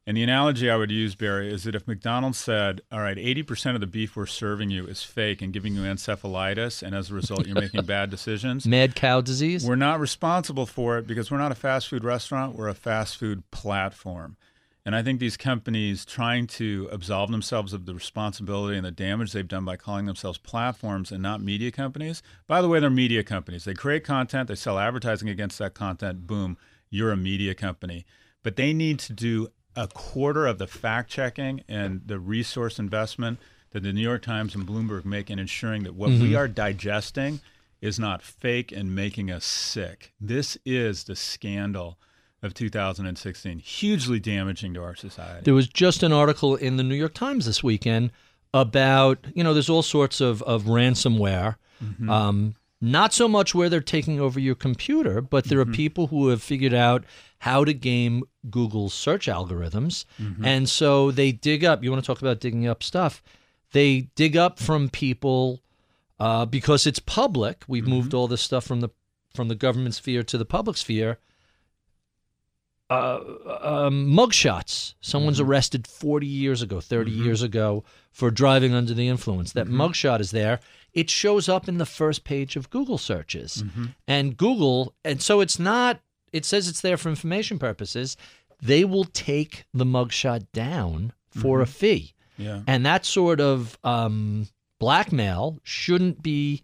And the analogy I would use, Barry, is that if McDonald's said, all right, 80% of the beef we're serving you is fake and giving you encephalitis, and as a result, you're making bad decisions. Mad cow disease? We're not responsible for it because we're not a fast food restaurant. We're a fast food platform. And I think these companies trying to absolve themselves of the responsibility and the damage they've done by calling themselves platforms and not media companies. By the way, they're media companies. They create content. They sell advertising against that content. Boom, you're a media company. But they need to do a quarter of the fact-checking and the resource investment that the New York Times and Bloomberg make in ensuring that what we are digesting is not fake and making us sick. This is the scandal of 2016, hugely damaging to our society. There was just an article in the New York Times this weekend about, you know, there's all sorts of ransomware. Mm-hmm. Not so much where they're taking over your computer, but there mm-hmm. are people who have figured out how to game Google's search algorithms. Mm-hmm. And so they dig up, you want to talk about digging up stuff, they dig up from people because it's public. We've mm-hmm. moved all this stuff from the government sphere to the public sphere. Mugshots. Someone's mm-hmm. arrested 40 years ago, 30 mm-hmm. years ago for driving under the influence. That mm-hmm. mugshot is there. It shows up in the first page of Google searches. Mm-hmm. And Google, and so it's not, it says it's there for information purposes. They will take the mugshot down for mm-hmm. a fee. Yeah. And that sort of blackmail shouldn't be,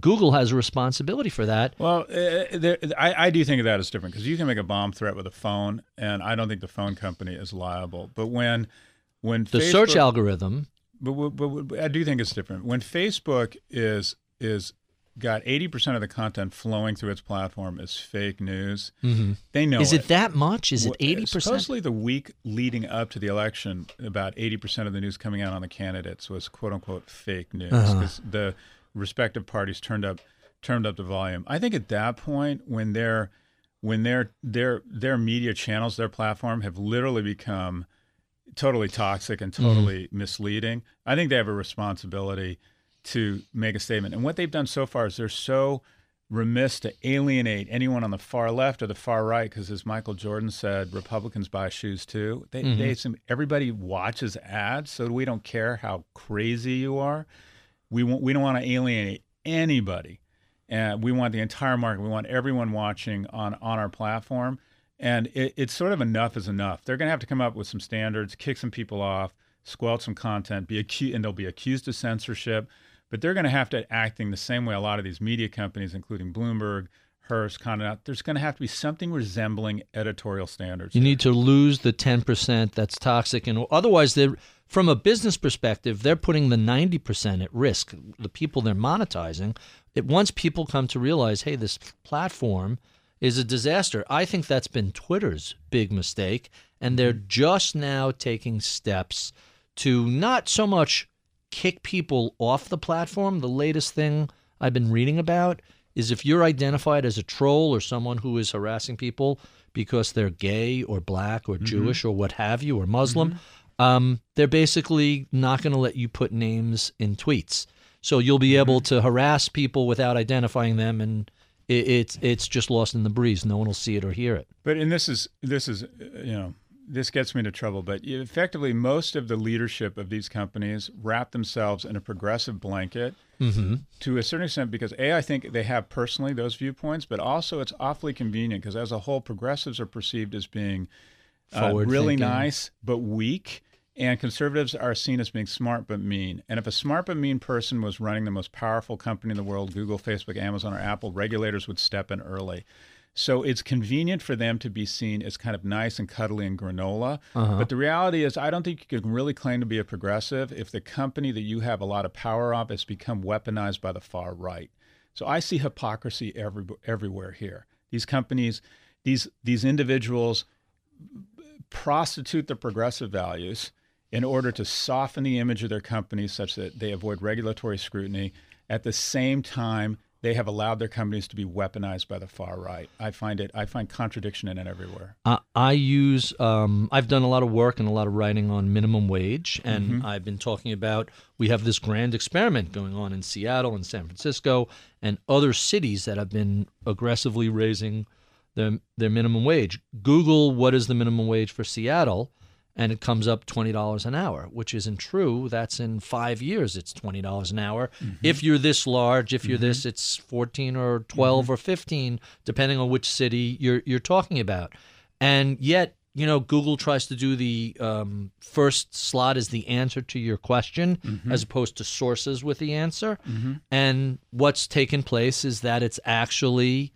Google has a responsibility for that. Well, I do think of that as different because you can make a bomb threat with a phone, and I don't think the phone company is liable. But when the Facebook, search algorithm, but I do think it's different. When Facebook is got 80% of the content flowing through its platform is fake news, mm-hmm. they know. Is it that much? Is it 80%? Supposedly, the week leading up to the election, about 80% of the news coming out on the candidates was quote unquote fake news because uh-huh. the respective parties turned up the volume. I think at that point, when their media channels, their platform have literally become totally toxic and totally mm-hmm. misleading, I think they have a responsibility to make a statement. And what they've done so far is they're so remiss to alienate anyone on the far left or the far right, because as Michael Jordan said, Republicans buy shoes too. They assume everybody watches ads, so we don't care how crazy you are. We don't want to alienate anybody. We want the entire market. We want everyone watching on our platform. And it's sort of enough is enough. They're going to have to come up with some standards, kick some people off, squelch some content, and they'll be accused of censorship. But they're going to have to acting the same way a lot of these media companies, including Bloomberg, Hearst, there's going to have to be something resembling editorial standards. You need to lose the 10% that's toxic. And otherwise, from a business perspective, they're putting the 90% at risk, the people they're monetizing. Once people come to realize, hey, this platform is a disaster, I think that's been Twitter's big mistake. And they're just now taking steps to not so much kick people off the platform. The latest thing I've been reading about is if you're identified as a troll or someone who is harassing people because they're gay or black or mm-hmm. Jewish or what have you or Muslim, mm-hmm. They're basically not going to let you put names in tweets. So you'll be able to harass people without identifying them, and it's just lost in the breeze. No one will see it or hear it. But this is you know, this gets me into trouble. But effectively, most of the leadership of these companies wrap themselves in a progressive blanket mm-hmm. to a certain extent because I think they have personally those viewpoints, but also it's awfully convenient because as a whole, progressives are perceived as being really nice but weak, and conservatives are seen as being smart but mean. And if a smart but mean person was running the most powerful company in the world, Google, Facebook, Amazon, or Apple, regulators would step in early. So it's convenient for them to be seen as kind of nice and cuddly and granola. Uh-huh. But the reality is I don't think you can really claim to be a progressive if the company that you have a lot of power of has become weaponized by the far right. So I see hypocrisy everywhere here. These companies, these individuals prostitute their progressive values in order to soften the image of their companies such that they avoid regulatory scrutiny. At the same time, they have allowed their companies to be weaponized by the far right. I find contradiction in it everywhere. I've done a lot of work and a lot of writing on minimum wage, and mm-hmm. I've been talking about we have this grand experiment going on in Seattle and San Francisco and other cities that have been aggressively raising their minimum wage. Google, what is the minimum wage for Seattle? And it comes up $20 an hour, which isn't true. That's in 5 years, it's $20 an hour. Mm-hmm. If you're this large, if you're mm-hmm. this, it's 14 or 12 mm-hmm. or 15, depending on which city you're talking about. And yet, you know, Google tries to do the first slot is the answer to your question, mm-hmm. as opposed to sources with the answer. Mm-hmm. And what's taken place is that it's actually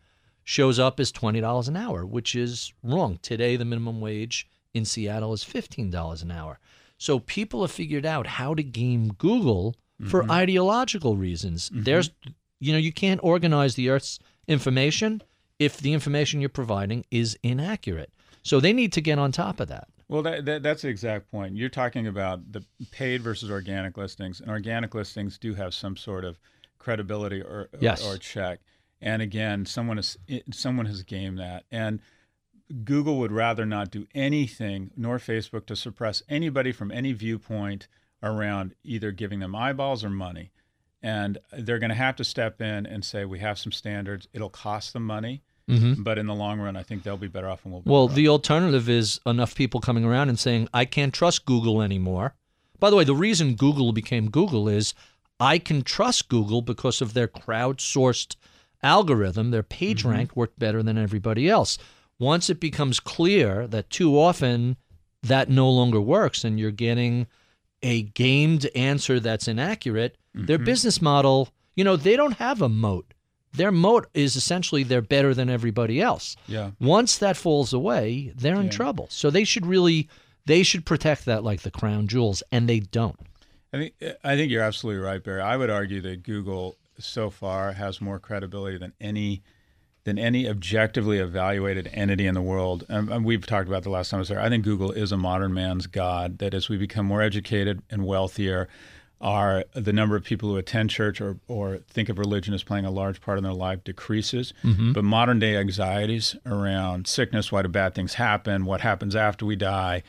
shows up as $20 an hour, which is wrong. Today, the minimum wage in Seattle is $15 an hour. So people have figured out how to game Google mm-hmm. for ideological reasons. Mm-hmm. There's You know, you can't organize the Earth's information if the information you're providing is inaccurate. So they need to get on top of that. Well, that's the exact point. You're talking about the paid versus organic listings, and organic listings do have some sort of credibility or check. And again, someone has gamed that. And Google would rather not do anything, nor Facebook, to suppress anybody from any viewpoint around either giving them eyeballs or money. And they're going to have to step in and say, we have some standards. It'll cost them money. Mm-hmm. But in the long run, I think they'll be better off and we'll be better off. The alternative is enough people coming around and saying, I can't trust Google anymore. By the way, the reason Google became Google is I can trust Google because of their crowdsourced algorithm. Their page rank worked better than everybody else. Once it becomes clear that too often that no longer works and you're getting a gamed answer that's inaccurate, their business model, you know, they don't have a moat. Their moat is essentially they're better than everybody else. Yeah. Once that falls away, they're in trouble. So they should really, they should protect that like the crown jewels, and they don't. I think you're absolutely right, Barry. I would argue that Google so far has more credibility than any objectively evaluated entity in the world. And we've talked about the last time I was there. I think Google is a modern man's god, that as we become more educated and wealthier, are the number of people who attend church or think of religion as playing a large part in their life decreases. Mm-hmm. But modern day anxieties around sickness, why do bad things happen, what happens after we die,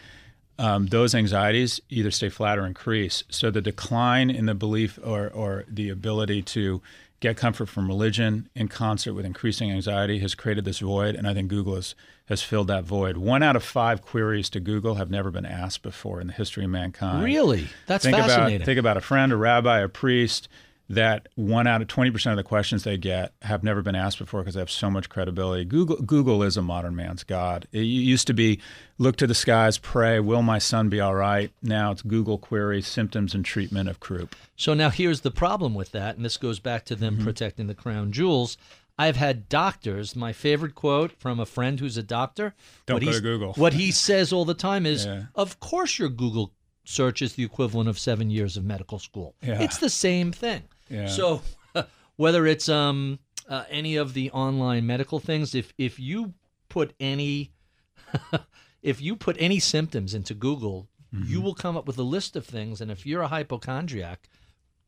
those anxieties either stay flat or increase. So the decline in the belief or the ability to get comfort from religion in concert with increasing anxiety has created this void, and I think Google has filled that void. 1 out of 5 queries to Google have never been asked before in the history of mankind. Really? That's fascinating. Think about a friend, a rabbi, a priest, that 1 out of 20% of the questions they get have never been asked before because they have so much credibility. Google is a modern man's god. It used to be, look to the skies, pray, will my son be all right? Now it's Google queries, symptoms, and treatment of croup. So now here's the problem with that, and this goes back to them protecting the crown jewels. I've had doctors, my favorite quote from a friend who's a doctor. Don't go to Google. What he says all the time is, of course your Google search is the equivalent of 7 years of medical school. Yeah. It's the same thing. Yeah. So whether it's any of the online medical things, if you put any symptoms into Google, you will come up with a list of things. And if you're a hypochondriac,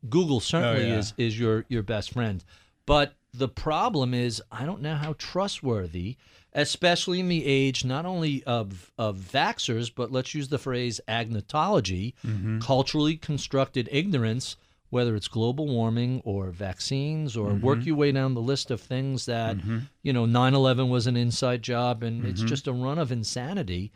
Google certainly is your best friend. But the problem is, I don't know how trustworthy, especially in the age not only of vaxxers, but let's use the phrase agnotology, culturally constructed ignorance, whether it's global warming or vaccines or work your way down the list of things that, you know, 9/11 was an inside job and it's just a run of insanity.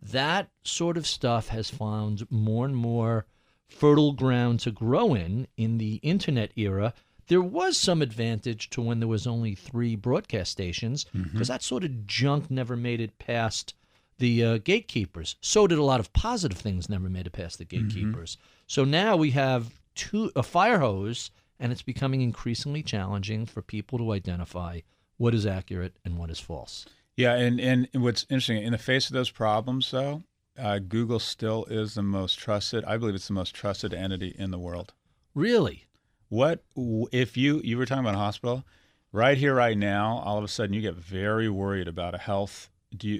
That sort of stuff has found more and more fertile ground to grow in the internet era. There was some advantage to when there was only 3 broadcast stations because that sort of junk never made it past the gatekeepers. So did a lot of positive things never made it past the gatekeepers. So now we have a fire hose, and it's becoming increasingly challenging for people to identify what is accurate and what is false. Yeah, and what's interesting, in the face of those problems, though, Google still is the most trusted. I believe it's the most trusted entity in the world. Really? What if you were talking about a hospital? Right here, right now, all of a sudden you get very worried about a health.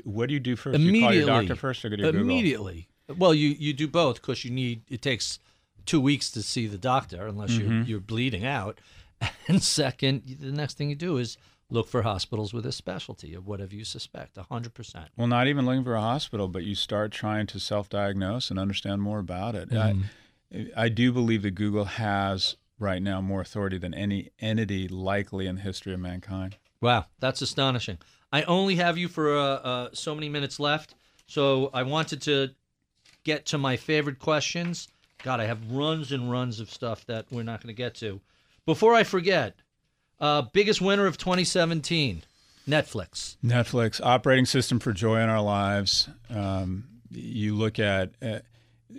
What do you do first? Do you call your doctor first or go to Google? Immediately. Well, you do both because it takes 2 weeks to see the doctor unless you're bleeding out. And second, the next thing you do is look for hospitals with a specialty of whatever you suspect, 100%. Well, not even looking for a hospital, but you start trying to self-diagnose and understand more about it. I do believe that Google has right now more authority than any entity likely in the history of mankind. Wow, that's astonishing. I only have you for so many minutes left, so I wanted to get to my favorite questions. God, I have runs and runs of stuff that we're not going to get to. Before I forget, biggest winner of 2017, Netflix. Netflix, operating system for joy in our lives. You look at,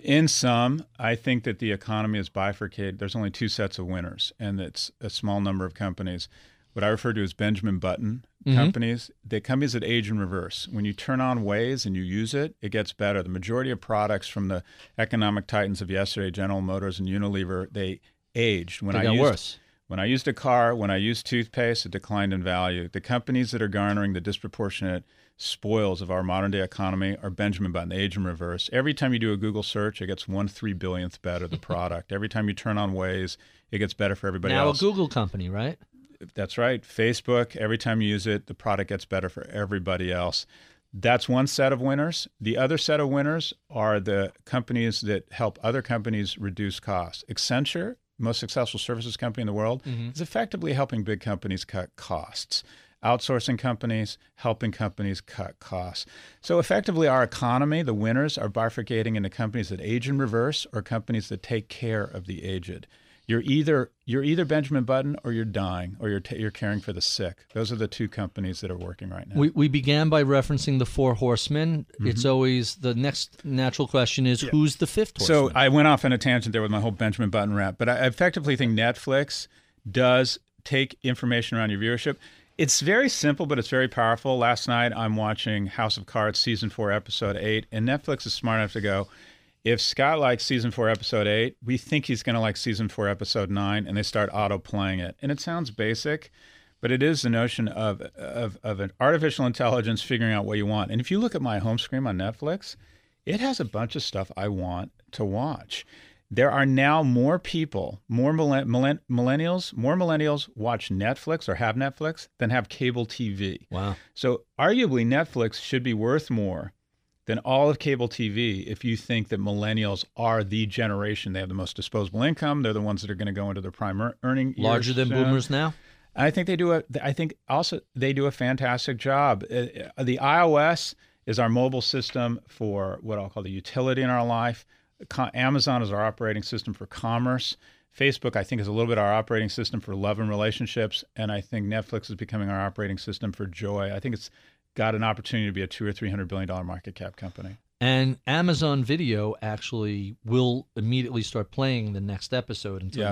in sum, I think that the economy is bifurcated. There's only 2 sets of winners, and it's a small number of companies. What I refer to as Benjamin Button companies, the companies that age in reverse. When you turn on Waze and you use it, it gets better. The majority of products from the economic titans of yesterday, General Motors and Unilever, they aged. When they got worse. When I used a car, when I used toothpaste, it declined in value. The companies that are garnering the disproportionate spoils of our modern day economy are Benjamin Button, the age in reverse. Every time you do a Google search, it gets 1/3 billionth better, the product. Every time you turn on Waze, it gets better for everybody else. Now a Google company, right? That's right. Facebook, every time you use it, the product gets better for everybody else. That's one set of winners. The other set of winners are the companies that help other companies reduce costs. Accenture, most successful services company in the world, is effectively helping big companies cut costs. Outsourcing companies, helping companies cut costs. So effectively our economy, the winners are bifurcating into companies that age in reverse or companies that take care of the aged. You're either Benjamin Button or you're dying or you're caring for the sick. Those are the two companies that are working right now. We began by referencing the four horsemen. It's always the next natural question is who's the fifth horseman? So I went off on a tangent there with my whole Benjamin Button rap, but I effectively think Netflix does take information around your viewership. It's very simple, but it's very powerful. Last night I'm watching House of Cards season 4 episode 8 and Netflix is smart enough to go, if Scott likes season 4, episode 8, we think he's going to like season 4, episode 9, and they start auto-playing it. And it sounds basic, but it is the notion of an artificial intelligence figuring out what you want. And if you look at my home screen on Netflix, it has a bunch of stuff I want to watch. There are now more people, more millennials watch Netflix or have Netflix than have cable TV. Wow. So arguably Netflix should be worth more than all of cable TV if you think that millennials are the generation. They have the most disposable income. They're the ones that are going to go into their prime earning years. Larger than boomers now? I think they do. I think also they do a fantastic job. The iOS is our mobile system for what I'll call the utility in our life. Amazon is our operating system for commerce. Facebook, I think, is a little bit our operating system for love and relationships. And I think Netflix is becoming our operating system for joy. I think it's got an opportunity to be a $200 or $300 billion market cap company. And Amazon Video actually will immediately start playing the next episode until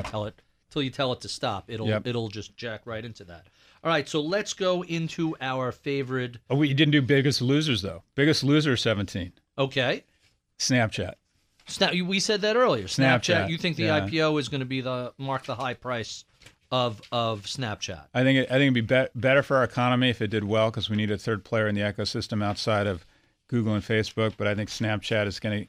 you tell it to stop. It'll just jack right into that. All right, so let's go into our favorite. Oh, you didn't do Biggest Losers though. Biggest Loser 17. Okay. Snapchat. We said that earlier. Snapchat. You think the IPO is going to be mark the high price of Snapchat? I think it'd be better for our economy if it did well because we need a third player in the ecosystem outside of Google and Facebook. But I think Snapchat is going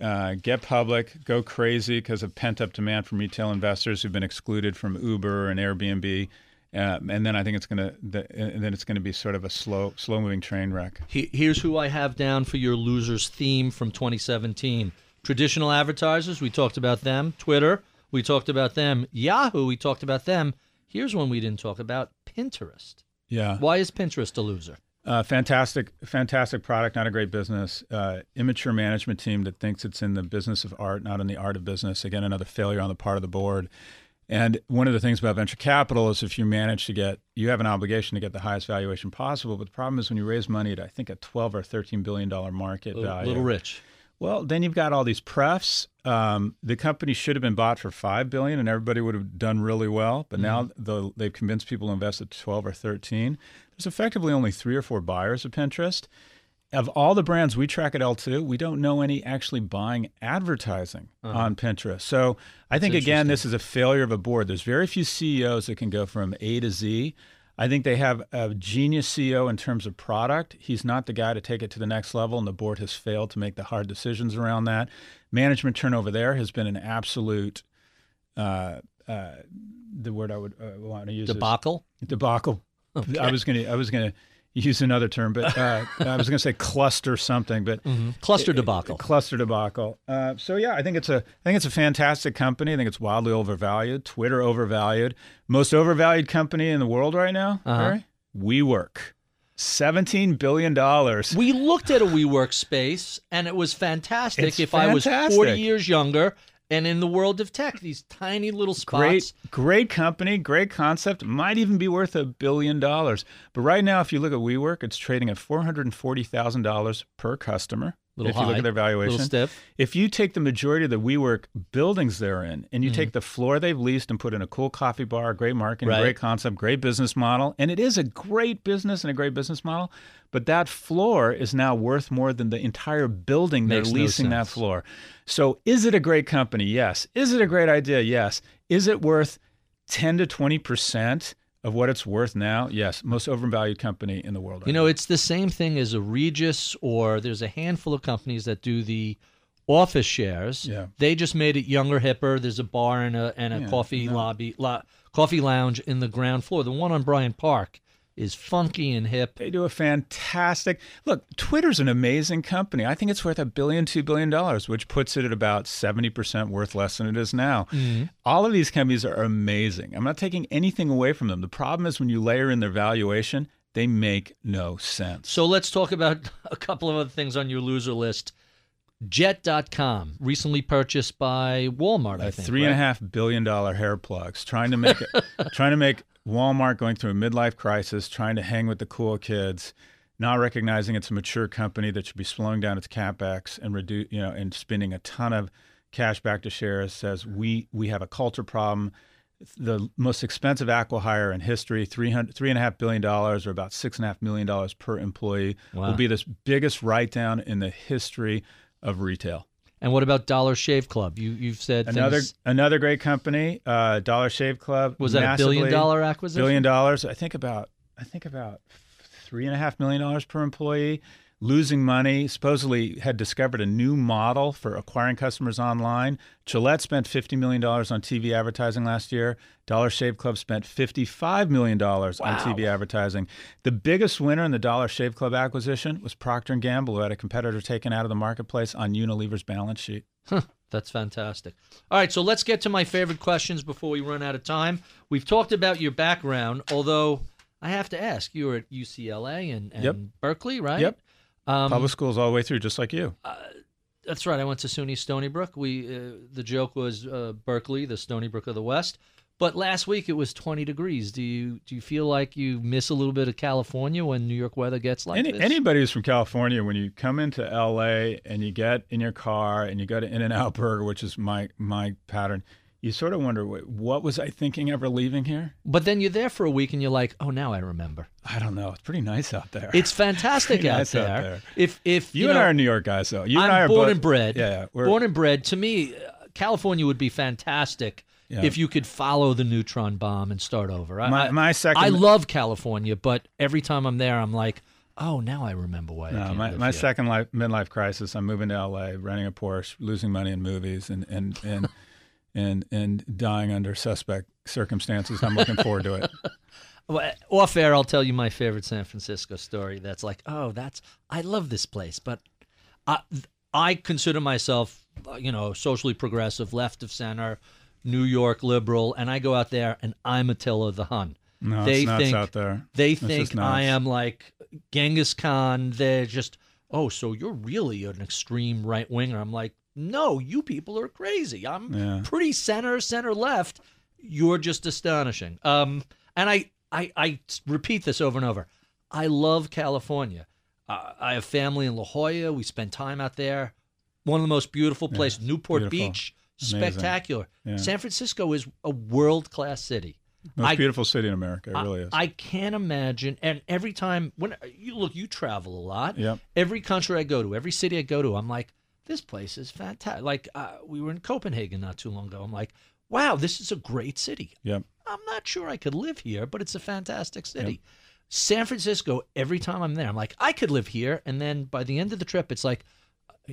to get public, go crazy because of pent-up demand from retail investors who've been excluded from Uber and Airbnb. And then I think it's going to be sort of a slow-moving train wreck. Here's who I have down for your losers theme from 2017. Traditional advertisers, we talked about them. Twitter, we talked about them. Yahoo, we talked about them. Here's one we didn't talk about, Pinterest. Yeah. Why is Pinterest a loser? Fantastic product, not a great business. Immature management team that thinks it's in the business of art, not in the art of business. Again, another failure on the part of the board. And one of the things about venture capital is if you manage to get, you have an obligation to get the highest valuation possible. But the problem is when you raise money at, I think, a $12 or $13 billion market value. A little rich. Well, then you've got all these prefs. The company should have been bought for $5 billion and everybody would have done really well. But now they've convinced people to invest at 12 or 13. There's effectively only 3 or 4 buyers of Pinterest. Of all the brands we track at L2, we don't know any actually buying advertising on Pinterest. So I think, again, this is a failure of a board. There's very few CEOs that can go from A to Z. I think they have a genius CEO in terms of product. He's not the guy to take it to the next level, and the board has failed to make the hard decisions around that. Management turnover there has been an absolute, the word I would want to use debacle? Is debacle. Okay. I was going to use another term, but I was going to say cluster something, but cluster debacle. So yeah, I think it's a fantastic company. I think it's wildly overvalued. Twitter overvalued. Most overvalued company in the world right now. Barry? WeWork, $17 billion. We looked at a WeWork space, and it was fantastic. I was 40 years younger. And in the world of tech, these tiny little spots. Great company, great concept, might even be worth $1 billion. But right now, if you look at WeWork, it's trading at $440,000 per customer. If you look at their valuation. Little stiff. If you take the majority of the WeWork buildings they're in, and you take the floor they've leased and put in a cool coffee bar, great marketing, great concept, great business model, and it is a great business and a great business model, but that floor is now worth more than the entire building they're leasing that floor. So is it a great company? Yes. Is it a great idea? Yes. Is it worth 10 to 20% of what it's worth now, yes, most overvalued company in the world. Right, you know, now. It's the same thing as a Regis, or there's a handful of companies that do the office shares. Yeah. They just made it younger, hipper. There's a bar and a coffee lounge in the ground floor. The one on Bryant Park is funky and hip. They do a fantastic look. Twitter's an amazing company. I think it's worth $1 billion, $2 billion, which puts it at about 70% worth less than it is now. Mm-hmm. All of these companies are amazing. I'm not taking anything away from them. The problem is when you layer in their valuation, they make no sense. So let's talk about a couple of other things on your loser list. Jet.com, recently purchased by Walmart, I think. $3.5 billion hair plugs, trying to make Walmart going through a midlife crisis, trying to hang with the cool kids, not recognizing it's a mature company that should be slowing down its capex and and spending a ton of cash back to shares. Says we have a culture problem. The most expensive acqui-hire in history, $3.5 billion, or about $6.5 million per employee, will be this biggest write-down in the history of retail. And what about Dollar Shave Club? You've said another great company, Dollar Shave Club. Was that a $1 billion acquisition? $1 billion, I think about $3.5 million per employee, losing money. Supposedly had discovered a new model for acquiring customers online. Gillette spent $50 million on TV advertising last year. Dollar Shave Club spent $55 million on TV advertising. The biggest winner in the Dollar Shave Club acquisition was Procter & Gamble, who had a competitor taken out of the marketplace on Unilever's balance sheet. Huh, that's fantastic. All right, so let's get to my favorite questions before we run out of time. We've talked about your background, although I have to ask, you were at UCLA and Berkeley, right? Yep. Public schools all the way through, just like you. That's right. I went to SUNY Stony Brook. The joke was Berkeley, the Stony Brook of the West. But last week it was 20 degrees. Do you feel like you miss a little bit of California when New York weather gets like this? Anybody who's from California, when you come into LA and you get in your car and you go to In-N-Out Burger, which is my pattern, you sort of wonder, what was I thinking ever leaving here? But then you're there for a week and you're like, oh, now I remember. I don't know. It's pretty nice out there. It's fantastic out there. If you and I are New York guys, though. I'm and I are born and bred. Yeah, born and bred. To me, California would be fantastic. Yeah. If you could follow the neutron bomb and start over. I love California, but every time I'm there, I'm like, oh, now I remember why. My second midlife crisis, I'm moving to L.A., renting a Porsche, losing money in movies, and dying under suspect circumstances. I'm looking forward to it. Well, off air, I'll tell you my favorite San Francisco story. That's like, I love this place, but I consider myself, socially progressive, left of center, New York liberal, and I go out there and I'm Attila the Hun. No, they think out there. They think I am like Genghis Khan. They're just, oh, so you're really an extreme right winger. I'm like, no, you people are crazy. I'm pretty center left. You're just astonishing. And I repeat this over and over. I love California. I have family in La Jolla. We spend time out there. One of the most beautiful places, Newport Beach. Spectacular. Yeah. San Francisco is a world-class city. Most beautiful city in America. It really is. I can't imagine. And every time you travel a lot. Yep. Every country I go to, every city I go to, I'm like, this place is fantastic. Like we were in Copenhagen not too long ago. I'm like, wow, this is a great city. Yep. I'm not sure I could live here, but it's a fantastic city. Yep. San Francisco, every time I'm there, I'm like, I could live here. And then by the end of the trip, it's like, I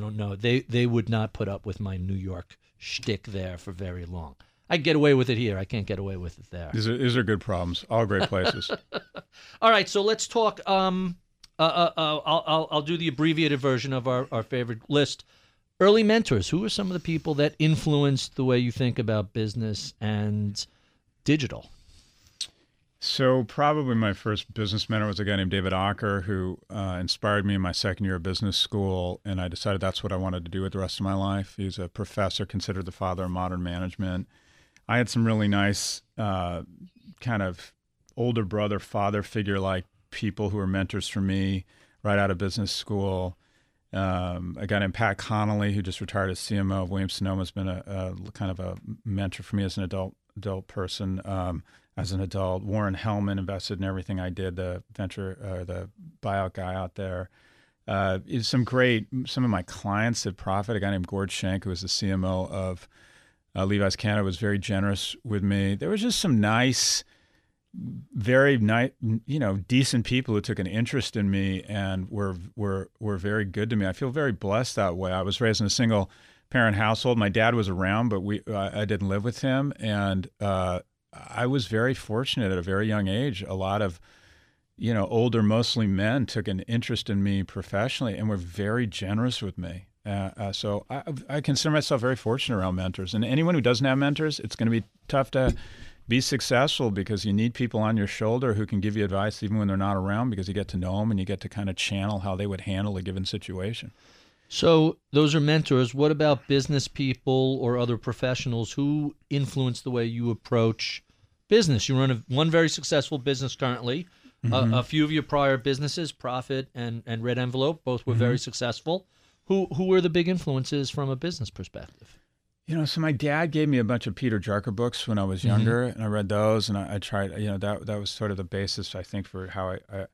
don't know. They would not put up with my New York shtick there for very long. I get away with it here. I can't get away with it there. These are good problems. All great places. All right, so let's talk. I'll do the abbreviated version of our favorite list. Early mentors. Who are some of the people that influenced the way you think about business and digital? So probably my first business mentor was a guy named David Ocker, who inspired me in my second year of business school, and I decided that's what I wanted to do with the rest of my life. He's a professor, considered the father of modern management. I had some really nice kind of older brother, father figure-like people who were mentors for me right out of business school. A guy named Pat Connolly, who just retired as CMO of Williams-Sonoma, has been a kind of a mentor for me as an adult person. As an adult, Warren Hellman invested in everything I did, the venture, the buyout guy out there. Some of my clients at Profit, a guy named Gord Schenk, who was the CMO of Levi's Canada was very generous with me. There was just some nice, very nice, you know, decent people who took an interest in me and were very good to me. I feel very blessed that way. I was raised in a single parent household. My dad was around, but I didn't live with him, and I was very fortunate at a very young age. A lot of, you know, older, mostly men took an interest in me professionally and were very generous with me. So I consider myself very fortunate around mentors. And anyone who doesn't have mentors, it's going to be tough to be successful, because you need people on your shoulder who can give you advice even when they're not around, because you get to know them and you get to kind of channel how they would handle a given situation. So those are mentors. What about business people or other professionals who influence the way you approach business? You run one very successful business currently. Mm-hmm. A few of your prior businesses, Profit and Red Envelope, both were mm-hmm. very successful. Who were the big influences from a business perspective? You know, so my dad gave me a bunch of Peter Drucker books when I was younger, mm-hmm. and I read those, and I tried, you know, that was sort of the basis, I think, for how I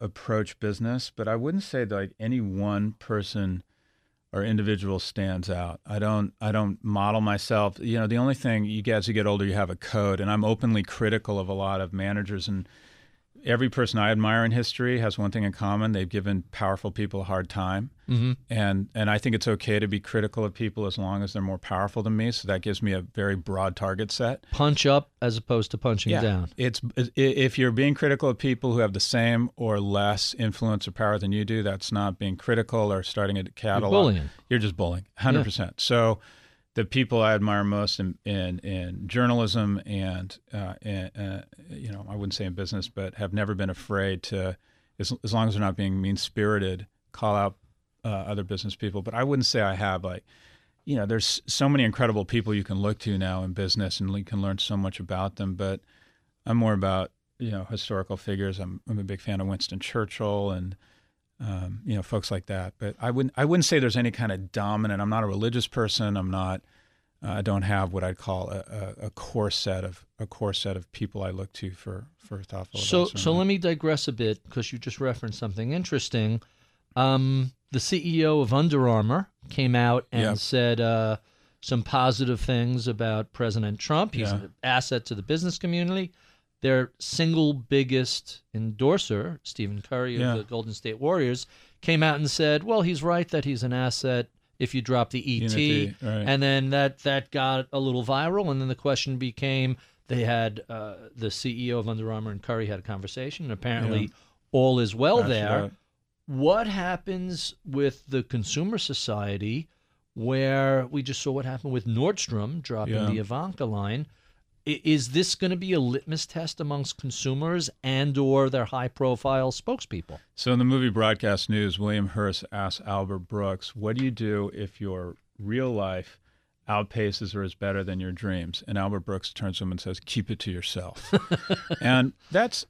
approach business. But I wouldn't say that, like, any one person or individual stands out. I don't model myself. You know, the only thing, you guys, as you get older, you have a code, and I'm openly critical of a lot of managers, and every person I admire in history has one thing in common: they've given powerful people a hard time. Mm-hmm. And I think it's okay to be critical of people as long as they're more powerful than me. So that gives me a very broad target set. Punch up as opposed to punching down. If you're being critical of people who have the same or less influence or power than you do, that's not being critical or starting a catalog. You're bullying. You're just bullying, 100%. Yeah. So the people I admire most in journalism and you know, I wouldn't say in business, but have never been afraid to, as long as they're not being mean-spirited, call out other business people. But I wouldn't say I have, like, you know, there's so many incredible people you can look to now in business, and you can learn so much about them. But I'm more about, you know, historical figures. I'm a big fan of Winston Churchill and you know, folks like that. But I wouldn't say there's any kind of dominant. I'm not a religious person. I'm not. I don't have what I'd call a core set of people I look to for thoughtful advice. So let me digress a bit, because you just referenced something interesting. The CEO of Under Armour came out and said some positive things about President Trump. He's an asset to the business community. Their single biggest endorser, Stephen Curry of the Golden State Warriors, came out and said, well, he's right that he's an asset if you drop the ET. Unity, right. And then that got a little viral. And then the question became, they had the CEO of Under Armour and Curry had a conversation. And apparently all is well there. What happens with the consumer society, where we just saw what happened with Nordstrom dropping the Ivanka line? Is this going to be a litmus test amongst consumers and or their high-profile spokespeople? So in the movie Broadcast News, William Hearst asks Albert Brooks, what do you do if your real life outpaces or is better than your dreams? And Albert Brooks turns to him and says, keep it to yourself. And that's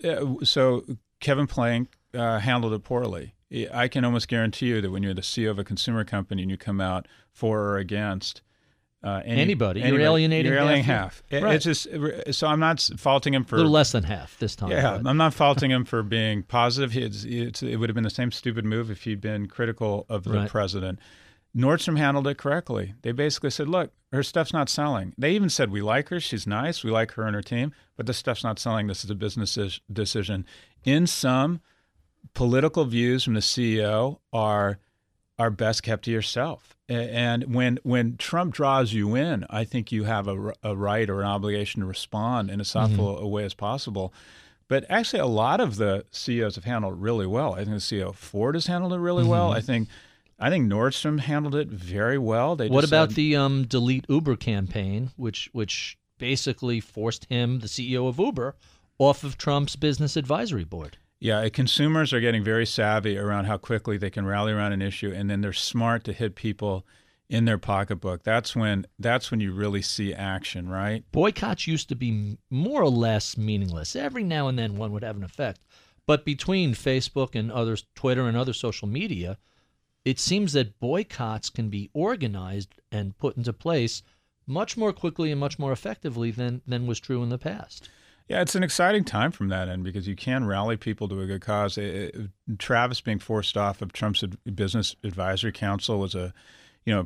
so Kevin Plank handled it poorly. I can almost guarantee you that when you're the CEO of a consumer company and you come out for or against anybody, you're alienating half. Right. It's just, so I'm not faulting him for a little less than half this time. Yeah, but I'm not faulting him for being positive. It would have been the same stupid move if he'd been critical of the president. Nordstrom handled it correctly. They basically said, look, her stuff's not selling. They even said, we like her, she's nice, we like her and her team, but the stuff's not selling. This is a business decision. In sum, political views from the CEO are best kept to yourself. And when Trump draws you in, I think you have a right or an obligation to respond in as thoughtful a way as possible. But actually, a lot of the CEOs have handled it really well. I think the CEO of Ford has handled it really well. I think Nordstrom handled it very well. What about the delete Uber campaign, which basically forced him, the CEO of Uber, off of Trump's business advisory board? Yeah, consumers are getting very savvy around how quickly they can rally around an issue, and then they're smart to hit people in their pocketbook. That's when you really see action, right? Boycotts used to be more or less meaningless. Every now and then one would have an effect. But between Facebook and others, Twitter and other social media, it seems that boycotts can be organized and put into place much more quickly and much more effectively than was true in the past. Yeah, it's an exciting time from that end, because you can rally people to a good cause. Travis being forced off of Trump's Business Advisory Council was a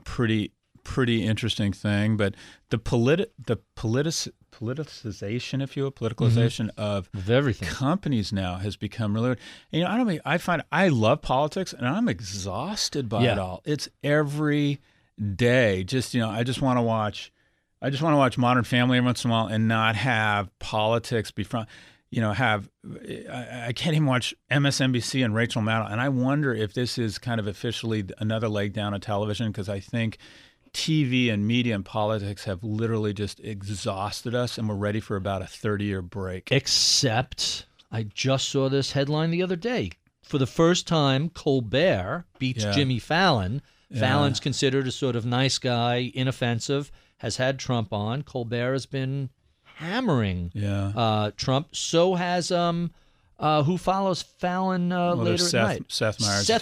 pretty pretty interesting thing. But the politicization, if you will, politicalization of everything, companies now has become really. You know, I love politics, and I'm exhausted by it all. It's every day. Just I just want to watch. I just want to watch Modern Family every once in a while and not have politics be front. I can't even watch MSNBC and Rachel Maddow. And I wonder if this is kind of officially another leg down of television, because I think TV and media and politics have literally just exhausted us, and we're ready for about a 30-year break. Except I just saw this headline the other day. For the first time, Colbert beats Jimmy Fallon. Yeah. Fallon's considered a sort of nice guy, inoffensive, has had Trump on. Colbert has been hammering Trump. So has who follows Fallon later at night? Seth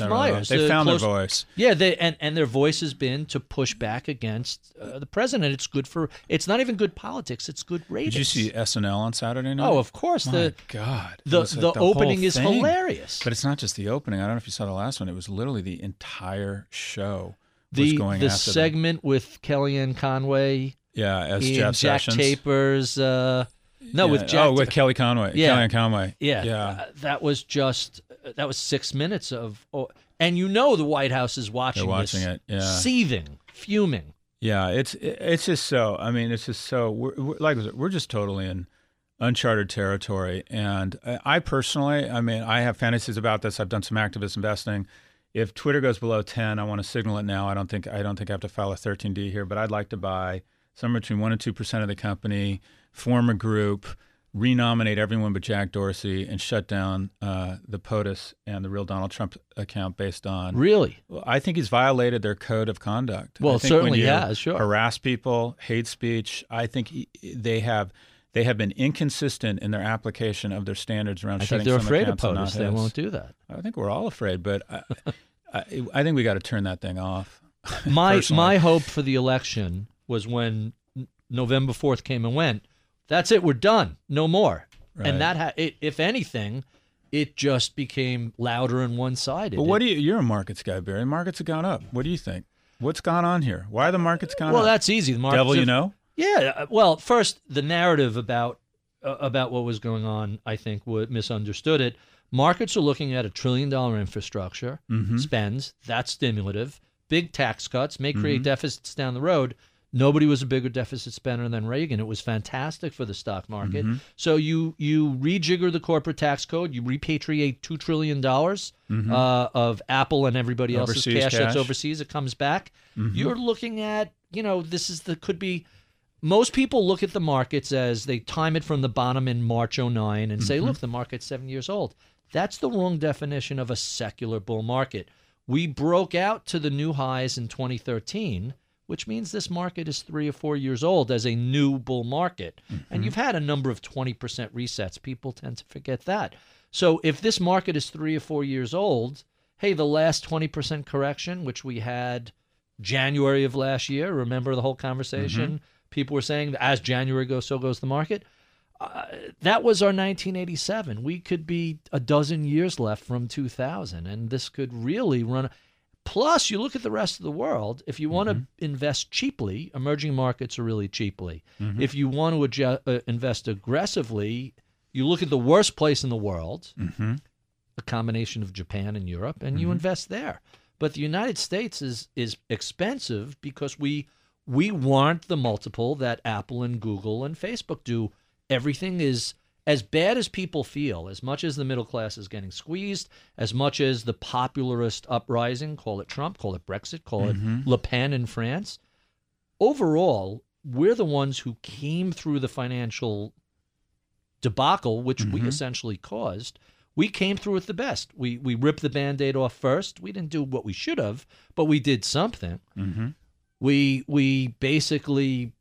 Meyers. They found their voice. Yeah, and their voice has been to push back against the president. It's good for. It's not even good politics. It's good ratings. Did you see SNL on Saturday night? Oh, of course. My God. The opening is hilarious. But it's not just the opening. I don't know if you saw the last one. It was literally the entire show. The segment with Kellyanne Conway. Yeah, as Jeff Sessions. Jack Tapers. With Jack. Oh, with Kelly Conway. Yeah. Kellyanne Conway. Yeah. That was 6 minutes of, and the White House is watching. They're watching this, it. Yeah. Seething, fuming. Yeah, it's just so. I mean, it's just so. We're just totally in uncharted territory, and I personally, I have fantasies about this. I've done some activist investing. If Twitter goes below 10, I want to signal it now. I don't think I have to file a 13D here, but I'd like to buy somewhere between 1% and 2% of the company, form a group, renominate everyone but Jack Dorsey, and shut down the POTUS and the real Donald Trump account based on... Really? Well, I think he's violated their code of conduct. Well, certainly he has, sure. Harass people, hate speech, I think they have been inconsistent in their application of their standards around shutting some accounts. I think they're afraid of POTUS. They won't do that. I think we're all afraid, but I think we got to turn that thing off. My hope for the election was when November 4th came and went, that's it, we're done, no more. Right. And that, if anything, it just became louder and one-sided. But you're a markets guy, Barry. Markets have gone up. What do you think? What's gone on here? Why are the markets gone up? Well, that's easy. The markets have. Yeah. Well, first, the narrative about what was going on, I think, misunderstood it. Markets are looking at $1 trillion infrastructure spends. That's stimulative. Big tax cuts may create deficits down the road. Nobody was a bigger deficit spender than Reagan. It was fantastic for the stock market. So you rejigger the corporate tax code. You repatriate $2 trillion of Apple and everybody else's cash that's overseas. It comes back. You're looking at, most people look at the markets as they time it from the bottom in March 2009 and say, look, the market's 7 years old. That's the wrong definition of a secular bull market. We broke out to the new highs in 2013, which means this market is 3 or 4 years old as a new bull market. And you've had a number of 20% resets. People tend to forget that. So if this market is 3 or 4 years old, hey, the last 20% correction, which we had January of last year, remember the whole conversation? People were saying, as January goes, so goes the market. That was our 1987. We could be a dozen years left from 2000, and this could really run. Plus, you look at the rest of the world. If you want to invest cheaply, emerging markets are really cheaply. If you want to invest aggressively, you look at the worst place in the world, a combination of Japan and Europe, and you invest there. But the United States is expensive because we want the multiple that Apple and Google and Facebook do. Everything is as bad as people feel, as much as the middle class is getting squeezed, as much as the popularist uprising, call it Trump, call it Brexit, call it Le Pen in France. Overall, we're the ones who came through the financial debacle, which we essentially caused. We came through with the best. We ripped the Band-Aid off first. We didn't do what we should have, but we did something. We basically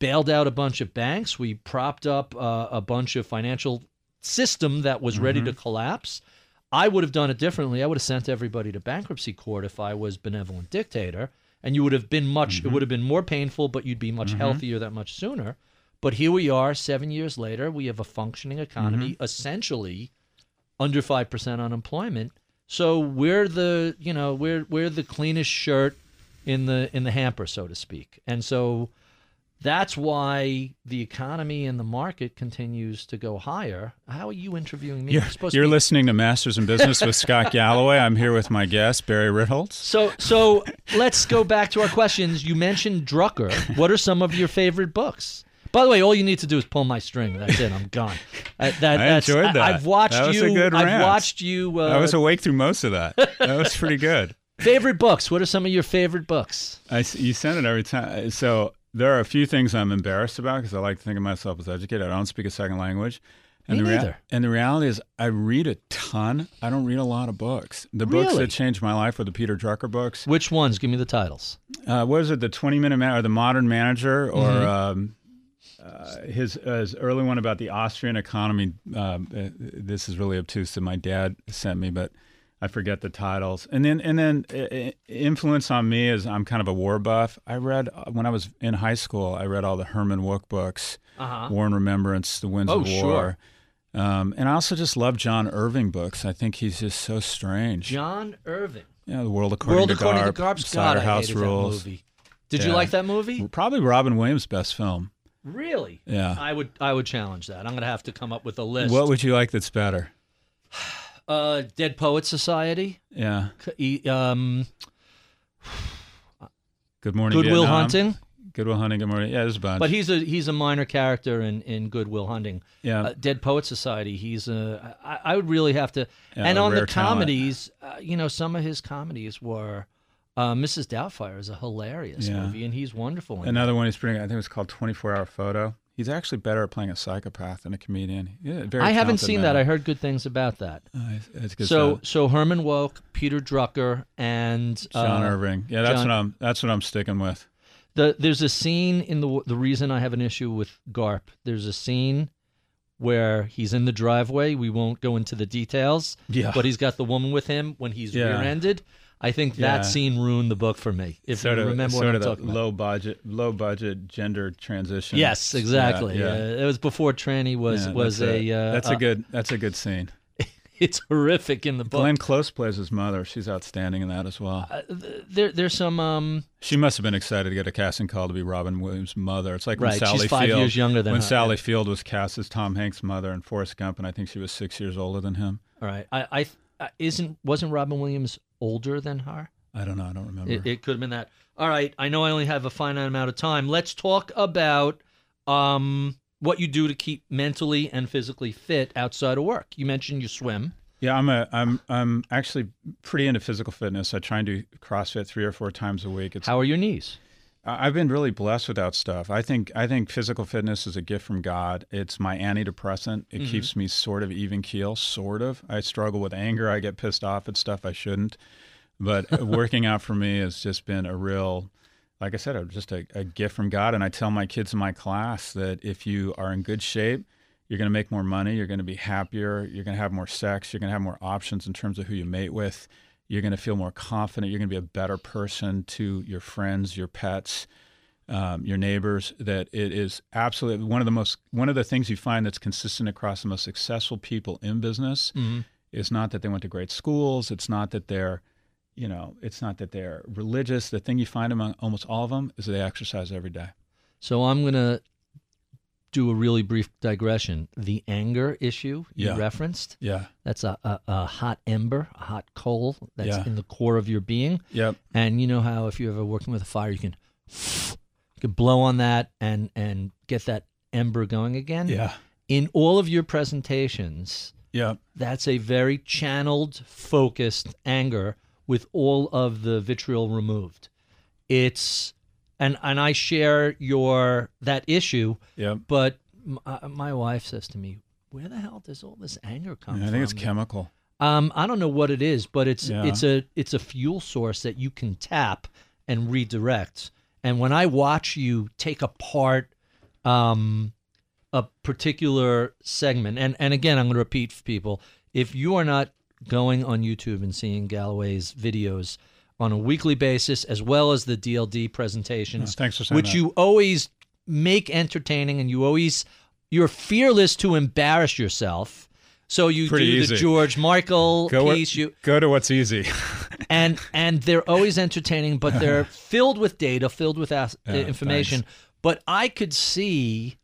bailed out a bunch of banks. We propped up a bunch of financial system that was ready to collapse. I would have done it differently. I would have sent everybody to bankruptcy court if I was benevolent dictator, and you would have been much. It would have been more painful, but you'd be much healthier that much sooner. But here we are, 7 years later. We have a functioning economy, essentially. Under 5% unemployment, so we're the cleanest shirt in the hamper, so to speak. And so that's why the economy and the market continues to go higher. How are you interviewing me? You're listening to Masters in Business with Scott Galloway. I'm here with my guest, Barry Ritholtz. So let's go back to our questions. You mentioned Drucker. What are some of your favorite books? By the way, all you need to do is pull my string. That's it. I'm gone. I enjoyed that. I've watched you. I was awake through most of that. That was pretty good. Favorite books. What are some of your favorite books? You send it every time. So there are a few things I'm embarrassed about because I like to think of myself as educated. I don't speak a second language. And the reality is I read a ton. I don't read a lot of books. The books that changed my life were the Peter Drucker books. Which ones? Give me the titles. What is it? The 20-Minute Man or The Modern Manager or... Mm-hmm. His early one about the Austrian economy. This is really obtuse that my dad sent me, but I forget the titles. And then influence on me is I'm kind of a war buff. I read when I was in high school. I read all the Herman Wouk books, War and Remembrance, The Winds of War. Sure. And I also just love John Irving books. I think he's just so strange. John Irving. Yeah, The World According to Garb. Cider House Rules. Did you like that movie? Probably Robin Williams' best film. Really? Yeah. I would challenge that. I'm going to have to come up with a list. What would you like that's better? Dead Poets Society. Yeah. Good Morning Vietnam. Good Will Hunting. Good Morning. Yeah, there's a bunch. But he's a minor character in Good Will Hunting. Yeah. Dead Poets Society. I would really have to. Yeah, and on the comedies, some of his comedies were. Mrs. Doubtfire is a hilarious movie, and he's wonderful. Another one he's pretty. I think it's called 24-Hour Photo. He's actually better at playing a psychopath than a comedian. Yeah, very. I haven't seen that. I heard good things about that. It's good stuff. So Herman Wouk, Peter Drucker, and John Irving. Yeah, that's what I'm sticking with. There's a scene in the reason I have an issue with Garp. There's a scene where he's in the driveway. We won't go into the details. Yeah. But he's got the woman with him when he's rear-ended. I think that scene ruined the book for me. If sort you remember of, what I'm talking about, low budget gender transition. Yes, exactly. It was before tranny was a. That's a good scene. It's horrific in the book. Glenn Close plays his mother. She's outstanding in that as well. There's some. She must have been excited to get a casting call to be Robin Williams' mother. It's like when Sally Field. She's 5 years younger than her. When Sally Field was cast as Tom Hanks' mother in Forrest Gump, and I think she was 6 years older than him. All right. Wasn't Robin Williams older than her? I don't know. I don't remember. It could have been that. All right. I know I only have a finite amount of time. Let's talk about what you do to keep mentally and physically fit outside of work. You mentioned you swim. Yeah, I'm actually pretty into physical fitness. I try and do CrossFit 3 or 4 times a week. How are your knees? I've been really blessed with that stuff. I think physical fitness is a gift from God. It's my antidepressant. It keeps me sort of even keel, sort of. I struggle with anger. I get pissed off at stuff I shouldn't. But working out for me has just been a real, like I said, just a gift from God. And I tell my kids in my class that if you are in good shape, you're going to make more money. You're going to be happier. You're going to have more sex. You're going to have more options in terms of who you mate with. You're going to feel more confident. You're going to be a better person to your friends, your pets, your neighbors. That it is absolutely one of the things you find that's consistent across the most successful people in business is not that they went to great schools. It's not that they're, it's not that they're religious. The thing you find among almost all of them is they exercise every day. So I'm going to do a really brief digression. The anger issue you referenced, that's a hot ember, a hot coal that's in the core of your being. Yep. And you know how if you're ever working with a fire, you can blow on that and get that ember going again. Yeah. In all of your presentations, that's a very channeled, focused anger with all of the vitriol removed. It's... And I share that issue, but my wife says to me, where the hell does all this anger come from? I think it's chemical. I don't know what it is, but it's a fuel source that you can tap and redirect. And when I watch you take apart a particular segment, and again, I'm going to repeat for people, if you are not going on YouTube and seeing Galloway's videos on a weekly basis, as well as the DLD presentations, which you always make entertaining, and you're fearless to embarrass yourself. So you do the George Michael piece. Go to what's easy. and they're always entertaining, but they're filled with data, filled with information. Thanks. But I could see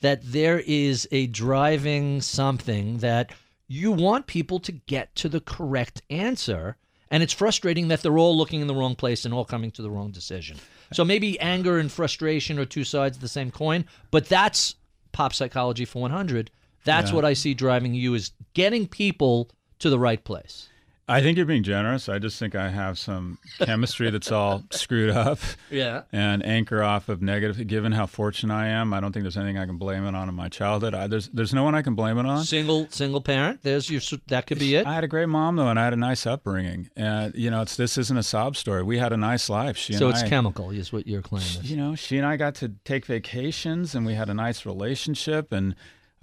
that there is a driving something that you want people to get to the correct answer. And it's frustrating that they're all looking in the wrong place and all coming to the wrong decision. So maybe anger and frustration are two sides of the same coin, but that's pop psychology for 100. That's what I see driving you, is getting people to the right place. I think you're being generous. I just think I have some chemistry that's all screwed up. Yeah. And anchor off of negative. Given how fortunate I am, I don't think there's anything I can blame it on in my childhood. There's no one I can blame it on. Single parent. That could be it. I had a great mom though, and I had a nice upbringing. You know, this isn't a sob story. We had a nice life. Chemical is what you're claiming. You know, she and I got to take vacations, and we had a nice relationship, and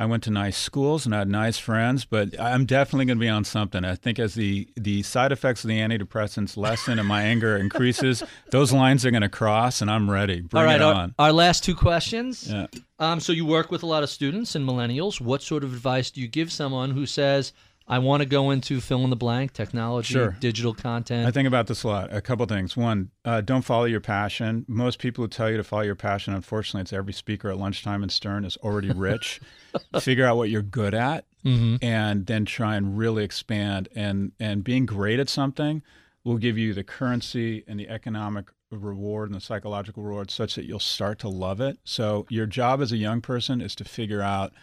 I went to nice schools and I had nice friends, but I'm definitely going to be on something. I think as the side effects of the antidepressants lessen and my anger increases, those lines are going to cross, and I'm ready. Bring it on. Our last two questions. Yeah. So you work with a lot of students and millennials. What sort of advice do you give someone who says, I want to go into fill in the blank, technology, digital content? I think about this a lot. A couple things. One, don't follow your passion. Most people who tell you to follow your passion, unfortunately, it's every speaker at lunchtime in Stern is already rich. Figure out what you're good at, and then try and really expand. And being great at something will give you the currency and the economic reward and the psychological reward such that you'll start to love it. So your job as a young person is to figure out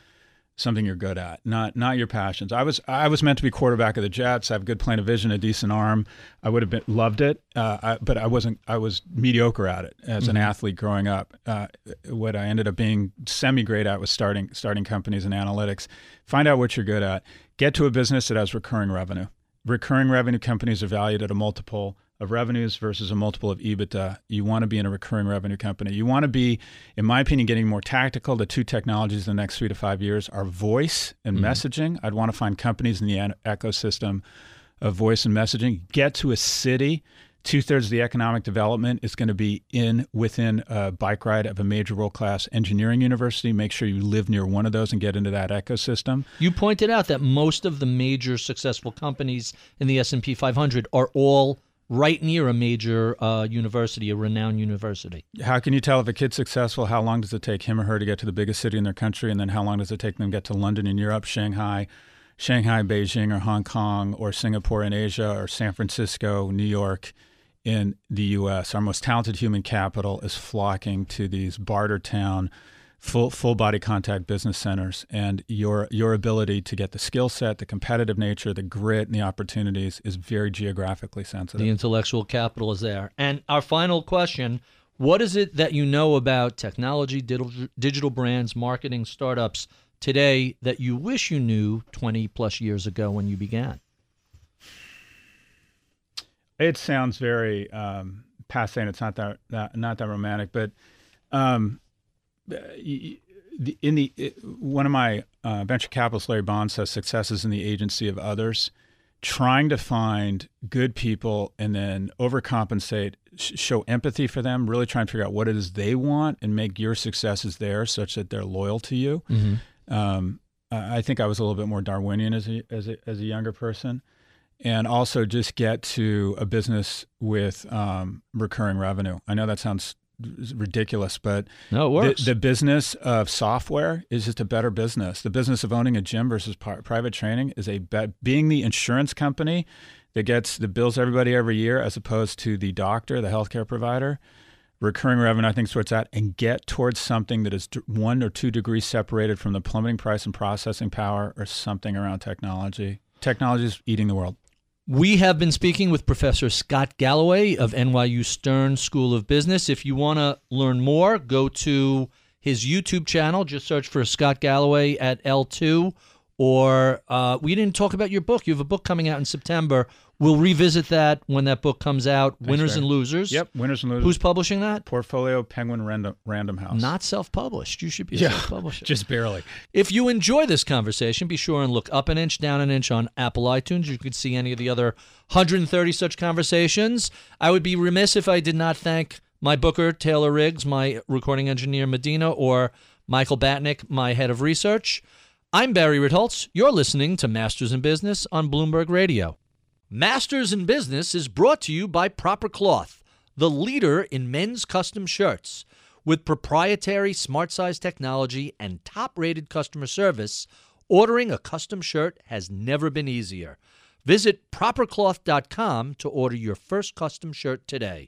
something you're good at, not your passions. I was meant to be quarterback of the Jets. I have a good plane of vision, a decent arm. I would have loved it, but I wasn't. I was mediocre at it as an athlete growing up. What I ended up being semi-great at was starting companies and analytics. Find out what you're good at. Get to a business that has recurring revenue. Recurring revenue companies are valued at a multiple of revenues versus a multiple of EBITDA. You want to be in a recurring revenue company. You want to be, in my opinion, getting more tactical. The two technologies in the next 3 to 5 years are voice and messaging. I'd want to find companies in the ecosystem of voice and messaging. Get to a city. 2/3 of the economic development is going to be within a bike ride of a major world-class engineering university. Make sure you live near one of those and get into that ecosystem. You pointed out that most of the major successful companies in the S&P 500 are all right near a major university, a renowned university. How can you tell if a kid's successful? How long does it take him or her to get to the biggest city in their country? And then how long does it take them to get to London in Europe, Shanghai, Beijing, or Hong Kong, or Singapore in Asia, or San Francisco, New York in the U.S.? Our most talented human capital is flocking to these barter town, full body contact business centers, and your ability to get the skill set, the competitive nature, the grit, and the opportunities is very geographically sensitive. The intellectual capital is there. And our final question, what is it that you know about technology, digital brands, marketing, startups today that you wish you knew 20 plus years ago when you began? It sounds very passe, and it's not that romantic, but one of my venture capitalists, Larry Bond, says success is in the agency of others. Trying to find good people and then overcompensate, show empathy for them, really try and figure out what it is they want and make your successes theirs such that they're loyal to you. I think I was a little bit more Darwinian as a younger person. And also just get to a business with recurring revenue. I know that sounds ridiculous, but no, it works. The business of software is just a better business. The business of owning a gym versus private training is being the insurance company that gets the bills everybody every year, as opposed to the doctor, the healthcare provider. Recurring revenue, I think, is where it's at, and get towards something that is 1 or 2 degrees separated from the plummeting price and processing power, or something around technology. Technology is eating the world. We have been speaking with Professor Scott Galloway of NYU Stern School of Business. If you want to learn more, go to his YouTube channel. Just search for Scott Galloway at L2. Or we didn't talk about your book. You have a book coming out in September. We'll revisit that when that book comes out, Winners and Losers. Yep, Winners and Losers. Who's publishing that? Portfolio Penguin Random House. Not self-published. You should be self-published. Just barely. If you enjoy this conversation, be sure and look up an inch, down an inch on Apple iTunes. You can see any of the other 130 such conversations. I would be remiss if I did not thank my booker, Taylor Riggs, my recording engineer, Medina, or Michael Batnick, my head of research. I'm Barry Ritholtz. You're listening to Masters in Business on Bloomberg Radio. Masters in Business is brought to you by Proper Cloth, the leader in men's custom shirts. With proprietary smart size technology and top-rated customer service, ordering a custom shirt has never been easier. Visit propercloth.com to order your first custom shirt today.